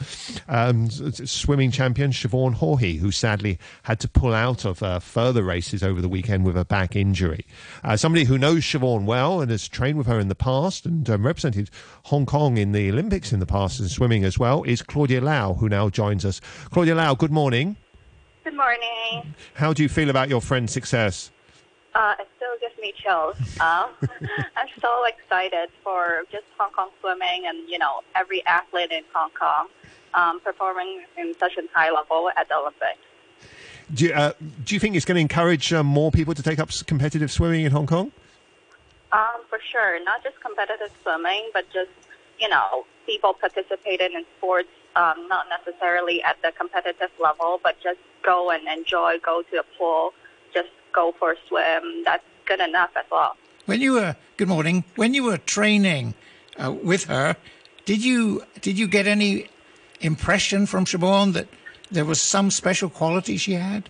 um, swimming champion Siobhan Haughey, who sadly had to pull out of uh, further races over the weekend with a back injury. Uh, somebody who knows Siobhan well and has trained with her in the past and um, represented Hong Kong in the Olympics in the past and swimming as well is Claudia Lau, who now joins us. Claudia Lau, good morning. Good morning. How do you feel about your friend's success? Uh, it still gives me chills. Uh, I'm so excited for just Hong Kong swimming and, you know, every athlete in Hong Kong um, performing in such a high level at the Olympics. Do you, uh, do you think it's going to encourage uh, more people to take up competitive swimming in Hong Kong? Um, for sure. Not just competitive swimming, but just, you know, people participating in sports. Um, not necessarily at the competitive level, but just go and enjoy, go to the pool, just go for a swim. That's good enough as well. When you were, good morning, when you were training uh, with her, did you did you get any impression from Siobhan that there was some special quality she had?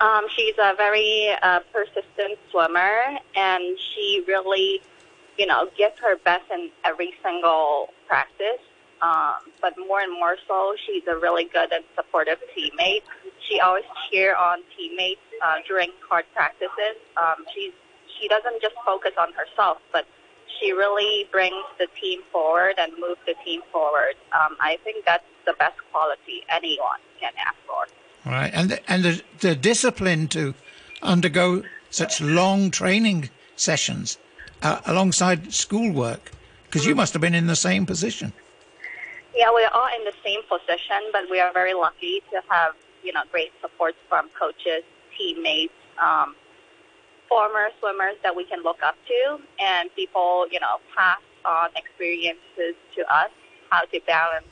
Um, she's a very uh, persistent swimmer, and she really, you know, gives her best in every single practice. Um, but more and more so, she's a really good and supportive teammate. She always cheers on teammates uh, during hard practices. Um, she's, she doesn't just focus on herself, but she really brings the team forward and moves the team forward. Um, I think that's the best quality anyone can ask for. All right. And, the, and the, the discipline to undergo such long training sessions uh, alongside schoolwork, because you must have been in the same position. Yeah, we are all in the same position, but we are very lucky to have, you know, great support from coaches, teammates, um, former swimmers that we can look up to, and people, you know, pass on experiences to us, how to balance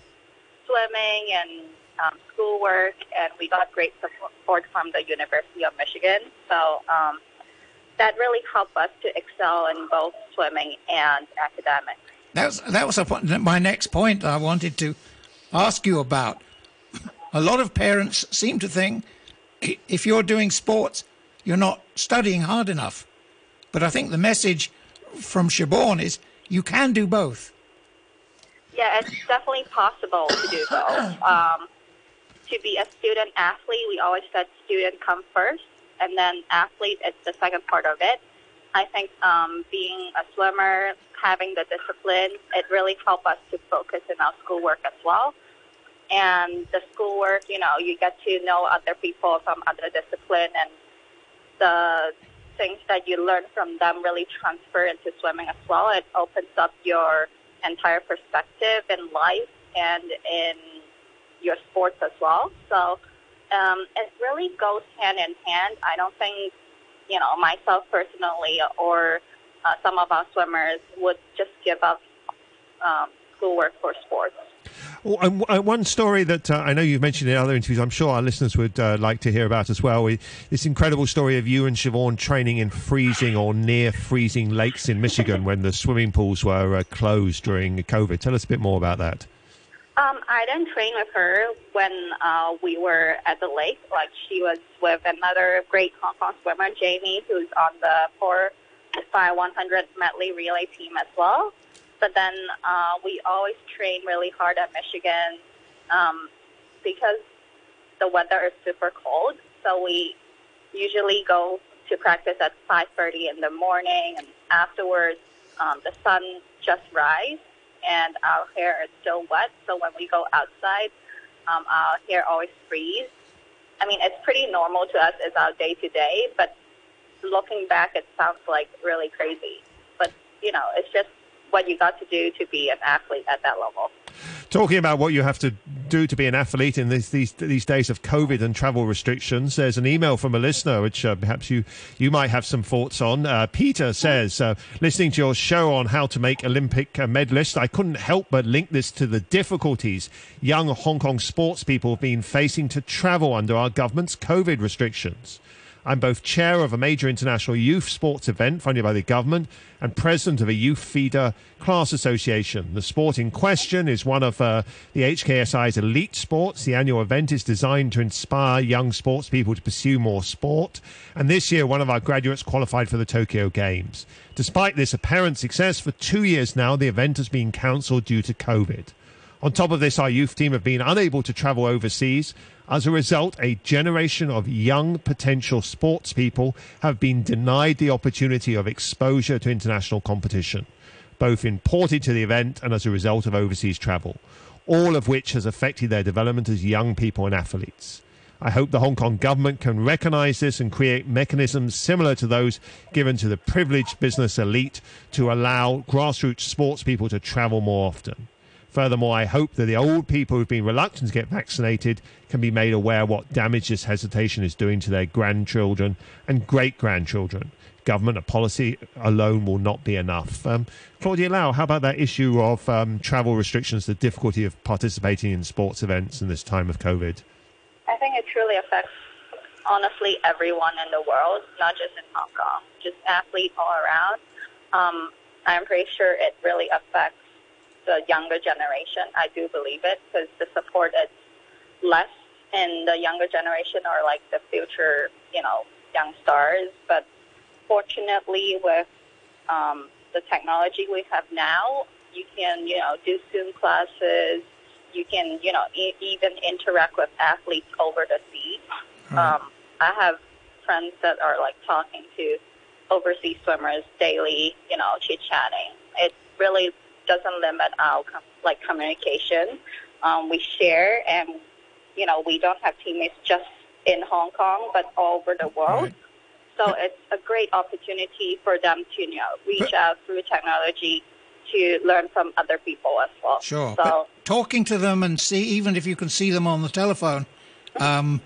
swimming and um, schoolwork, and we got great support from the University of Michigan, so um, that really helped us to excel in both swimming and academics. That was, that was a, my next point I wanted to ask you about. A lot of parents seem to think if you're doing sports, you're not studying hard enough. But I think the message from Siobhan is you can do both. Yeah, it's definitely possible to do both. Um, to be a student athlete, we always said student come first, and then athlete is the second part of it. I think um, being a swimmer, having the discipline, it really helped us to focus in our schoolwork as well. And the schoolwork, you know, you get to know other people from other discipline, and the things that you learn from them really transfer into swimming as well. It opens up your entire perspective in life and in your sports as well. So um, it really goes hand in hand. I don't think, you know, myself personally or uh, some of our swimmers would just give up um, schoolwork for sports. One story that uh, I know you've mentioned in other interviews, I'm sure our listeners would uh, like to hear about as well, is this incredible story of you and Siobhan training in freezing or near freezing lakes in Michigan when the swimming pools were uh, closed during COVID. Tell us a bit more about that. Um, I didn't train with her when uh, we were at the lake. Like, she was with another great Hong Kong swimmer, Jamie, who's on the four by one hundred medley relay team as well. But then uh, we always train really hard at Michigan um, because the weather is super cold. So we usually go to practice at five thirty in the morning, and afterwards um, the sun just rises. And our hair is still wet, so when we go outside, um, our hair always freezes. I mean, it's pretty normal to us as our day-to-day, but looking back, it sounds like really crazy. But, you know, it's just what you got to do to be an athlete at that level. Talking about what you have to do to be an athlete in these these, these days of COVID and travel restrictions, there's an email from a listener, which uh, perhaps you, you might have some thoughts on. Uh, Peter says, uh, listening to your show on how to make Olympic medalists, I couldn't help but link this to the difficulties young Hong Kong sports people have been facing to travel under our government's COVID restrictions. I'm both chair of a major international youth sports event funded by the government and president of a youth feeder class association. The sport in question is one of uh, the H K S I's elite sports. The annual event is designed to inspire young sports people to pursue more sport. And this year, one of our graduates qualified for the Tokyo Games. Despite this apparent success, for two years now, the event has been cancelled due to COVID. On top of this, our youth team have been unable to travel overseas. As a result, a generation of young potential sports people have been denied the opportunity of exposure to international competition, both imported to the event and as a result of overseas travel, all of which has affected their development as young people and athletes. I hope the Hong Kong government can recognise this and create mechanisms similar to those given to the privileged business elite to allow grassroots sports people to travel more often. Furthermore, I hope that the old people who've been reluctant to get vaccinated can be made aware what damage this hesitation is doing to their grandchildren and great-grandchildren. Government or policy alone will not be enough. Um, Claudia Lau, how about that issue of um, travel restrictions, the difficulty of participating in sports events in this time of COVID? I think it truly affects, honestly, everyone in the world, not just in Hong Kong, just athletes all around. Um, I'm pretty sure it really affects the younger generation. I do believe it, because the support is less in the younger generation, or like the future, you know, young stars. But fortunately, with um, the technology we have now, you can, you know, do Zoom classes. You can, you know, e- even interact with athletes over the sea. Right. Um, I have friends that are like talking to overseas swimmers daily, you know, chit-chatting. It really doesn't limit our like communication. Um, we share, and you know, we don't have teammates just in Hong Kong, but all over the world. Right. So but, it's a great opportunity for them to, you know, reach but, out through technology to learn from other people as well. Sure. So but talking to them and see, even if you can see them on the telephone, um,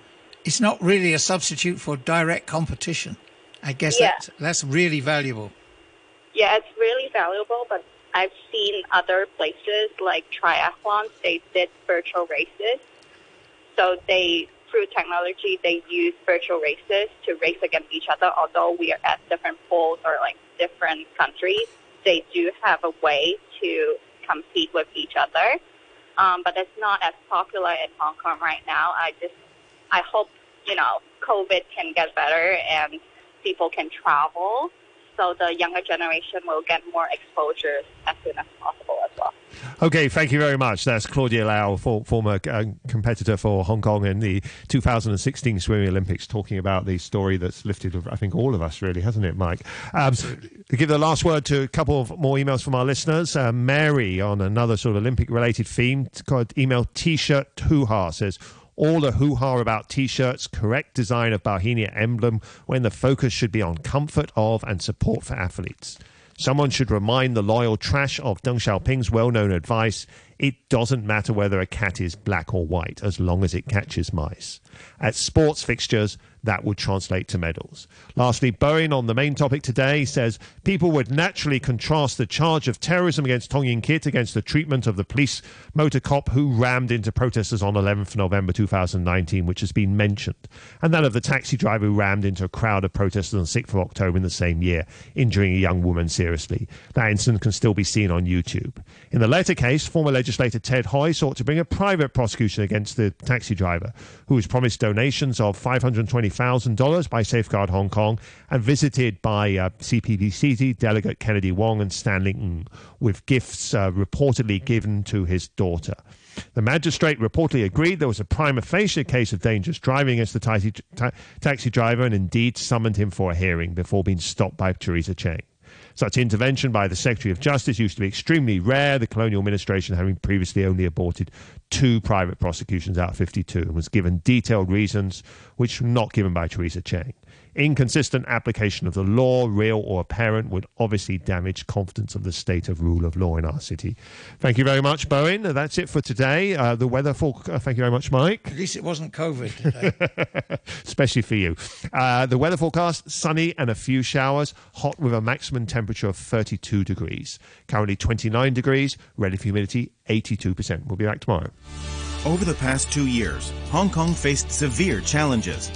it's not really a substitute for direct competition. I guess yeah. that's, that's really valuable. Yeah, it's really valuable, but I've seen other places like triathlons, they did virtual races. So they, through technology, they use virtual races to race against each other. Although we are at different pools or like different countries, they do have a way to compete with each other. Um, but it's not as popular in Hong Kong right now. I just, I hope, you know, COVID can get better and people can travel, so the younger generation will get more exposure as soon as possible as well. Okay, thank you very much. That's Claudia Lau, for, former uh, competitor for Hong Kong in the two thousand sixteen Swimming Olympics, talking about the story that's lifted, I think, all of us, really, hasn't it, Mike? Um, Absolutely. To give the last word to a couple of more emails from our listeners. Uh, Mary, on another sort of Olympic-related theme, called email T-shirt hoo-ha, says, all the hoo-ha about T-shirts, correct design of Bauhinia emblem, when the focus should be on comfort of and support for athletes. Someone should remind the loyal trash of Deng Xiaoping's well-known advice, it doesn't matter whether a cat is black or white, as long as it catches mice. At sports fixtures, that would translate to medals. Lastly, Bowen, on the main topic today, says people would naturally contrast the charge of terrorism against Tong Ying Kit against the treatment of the police motor cop who rammed into protesters on eleventh of November two thousand nineteen, which has been mentioned, and that of the taxi driver who rammed into a crowd of protesters on sixth of October in the same year, injuring a young woman seriously. That incident can still be seen on YouTube. In the latter case, former legislator Ted Hoy sought to bring a private prosecution against the taxi driver, who was promised donations of five hundred twenty thousand dollars by Safeguard Hong Kong and visited by uh, C P P C delegate Kennedy Wong and Stanley Ng, with gifts uh, reportedly given to his daughter. The magistrate reportedly agreed there was a prima facie case of dangerous driving against the taxi driver and indeed summoned him for a hearing before being stopped by Teresa Cheng. Such intervention by the Secretary of Justice used to be extremely rare, the colonial administration having previously only aborted two private prosecutions out of fifty-two and was given detailed reasons which were not given by Teresa Cheng. Inconsistent application of the law, real or apparent, would obviously damage confidence of the state of rule of law in our city. Thank you very much, Bowen. That's it for today. Uh, the weather for... Uh, thank you very much, Mike. At least it wasn't COVID today. Especially for you. Uh, the weather forecast, sunny and a few showers, hot with a maximum temperature of thirty-two degrees. Currently twenty-nine degrees, relative humidity eighty-two percent. We'll be back tomorrow. Over the past two years, Hong Kong faced severe challenges.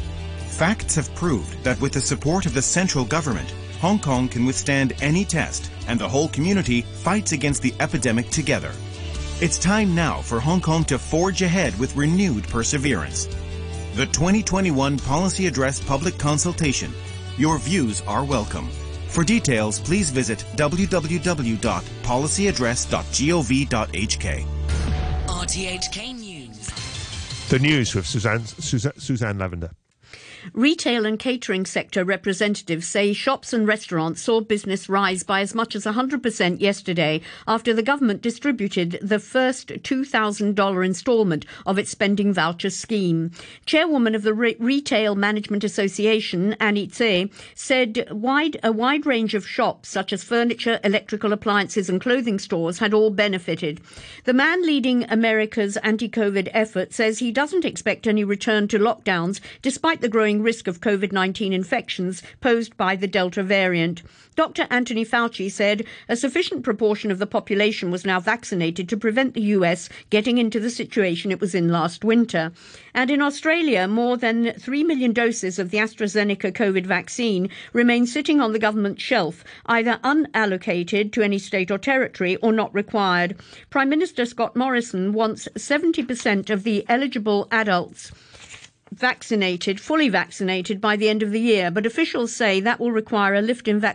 Facts have proved that with the support of the central government, Hong Kong can withstand any test, and the whole community fights against the epidemic together. It's time now for Hong Kong to forge ahead with renewed perseverance. The twenty twenty-one Policy Address Public Consultation. Your views are welcome. For details, please visit w w w dot policy address dot gov dot h k. R T H K News. The news with Suzanne, Suzanne, Susan Lavender. Retail and catering sector representatives say shops and restaurants saw business rise by as much as one hundred percent yesterday after the government distributed the first two thousand dollars instalment of its spending voucher scheme. Chairwoman of the Re- Retail Management Association, Annie Tse, said wide, a wide range of shops such as furniture, electrical appliances and clothing stores had all benefited. The man leading America's anti-COVID effort says he doesn't expect any return to lockdowns despite the growing risk of COVID nineteen infections posed by the Delta variant. Doctor Anthony Fauci said a sufficient proportion of the population was now vaccinated to prevent the U S getting into the situation it was in last winter. And in Australia, more than three million doses of the AstraZeneca COVID vaccine remain sitting on the government shelf, either unallocated to any state or territory or not required. Prime Minister Scott Morrison wants seventy percent of the eligible adults vaccinated, fully vaccinated by the end of the year, but officials say that will require a lift in vac-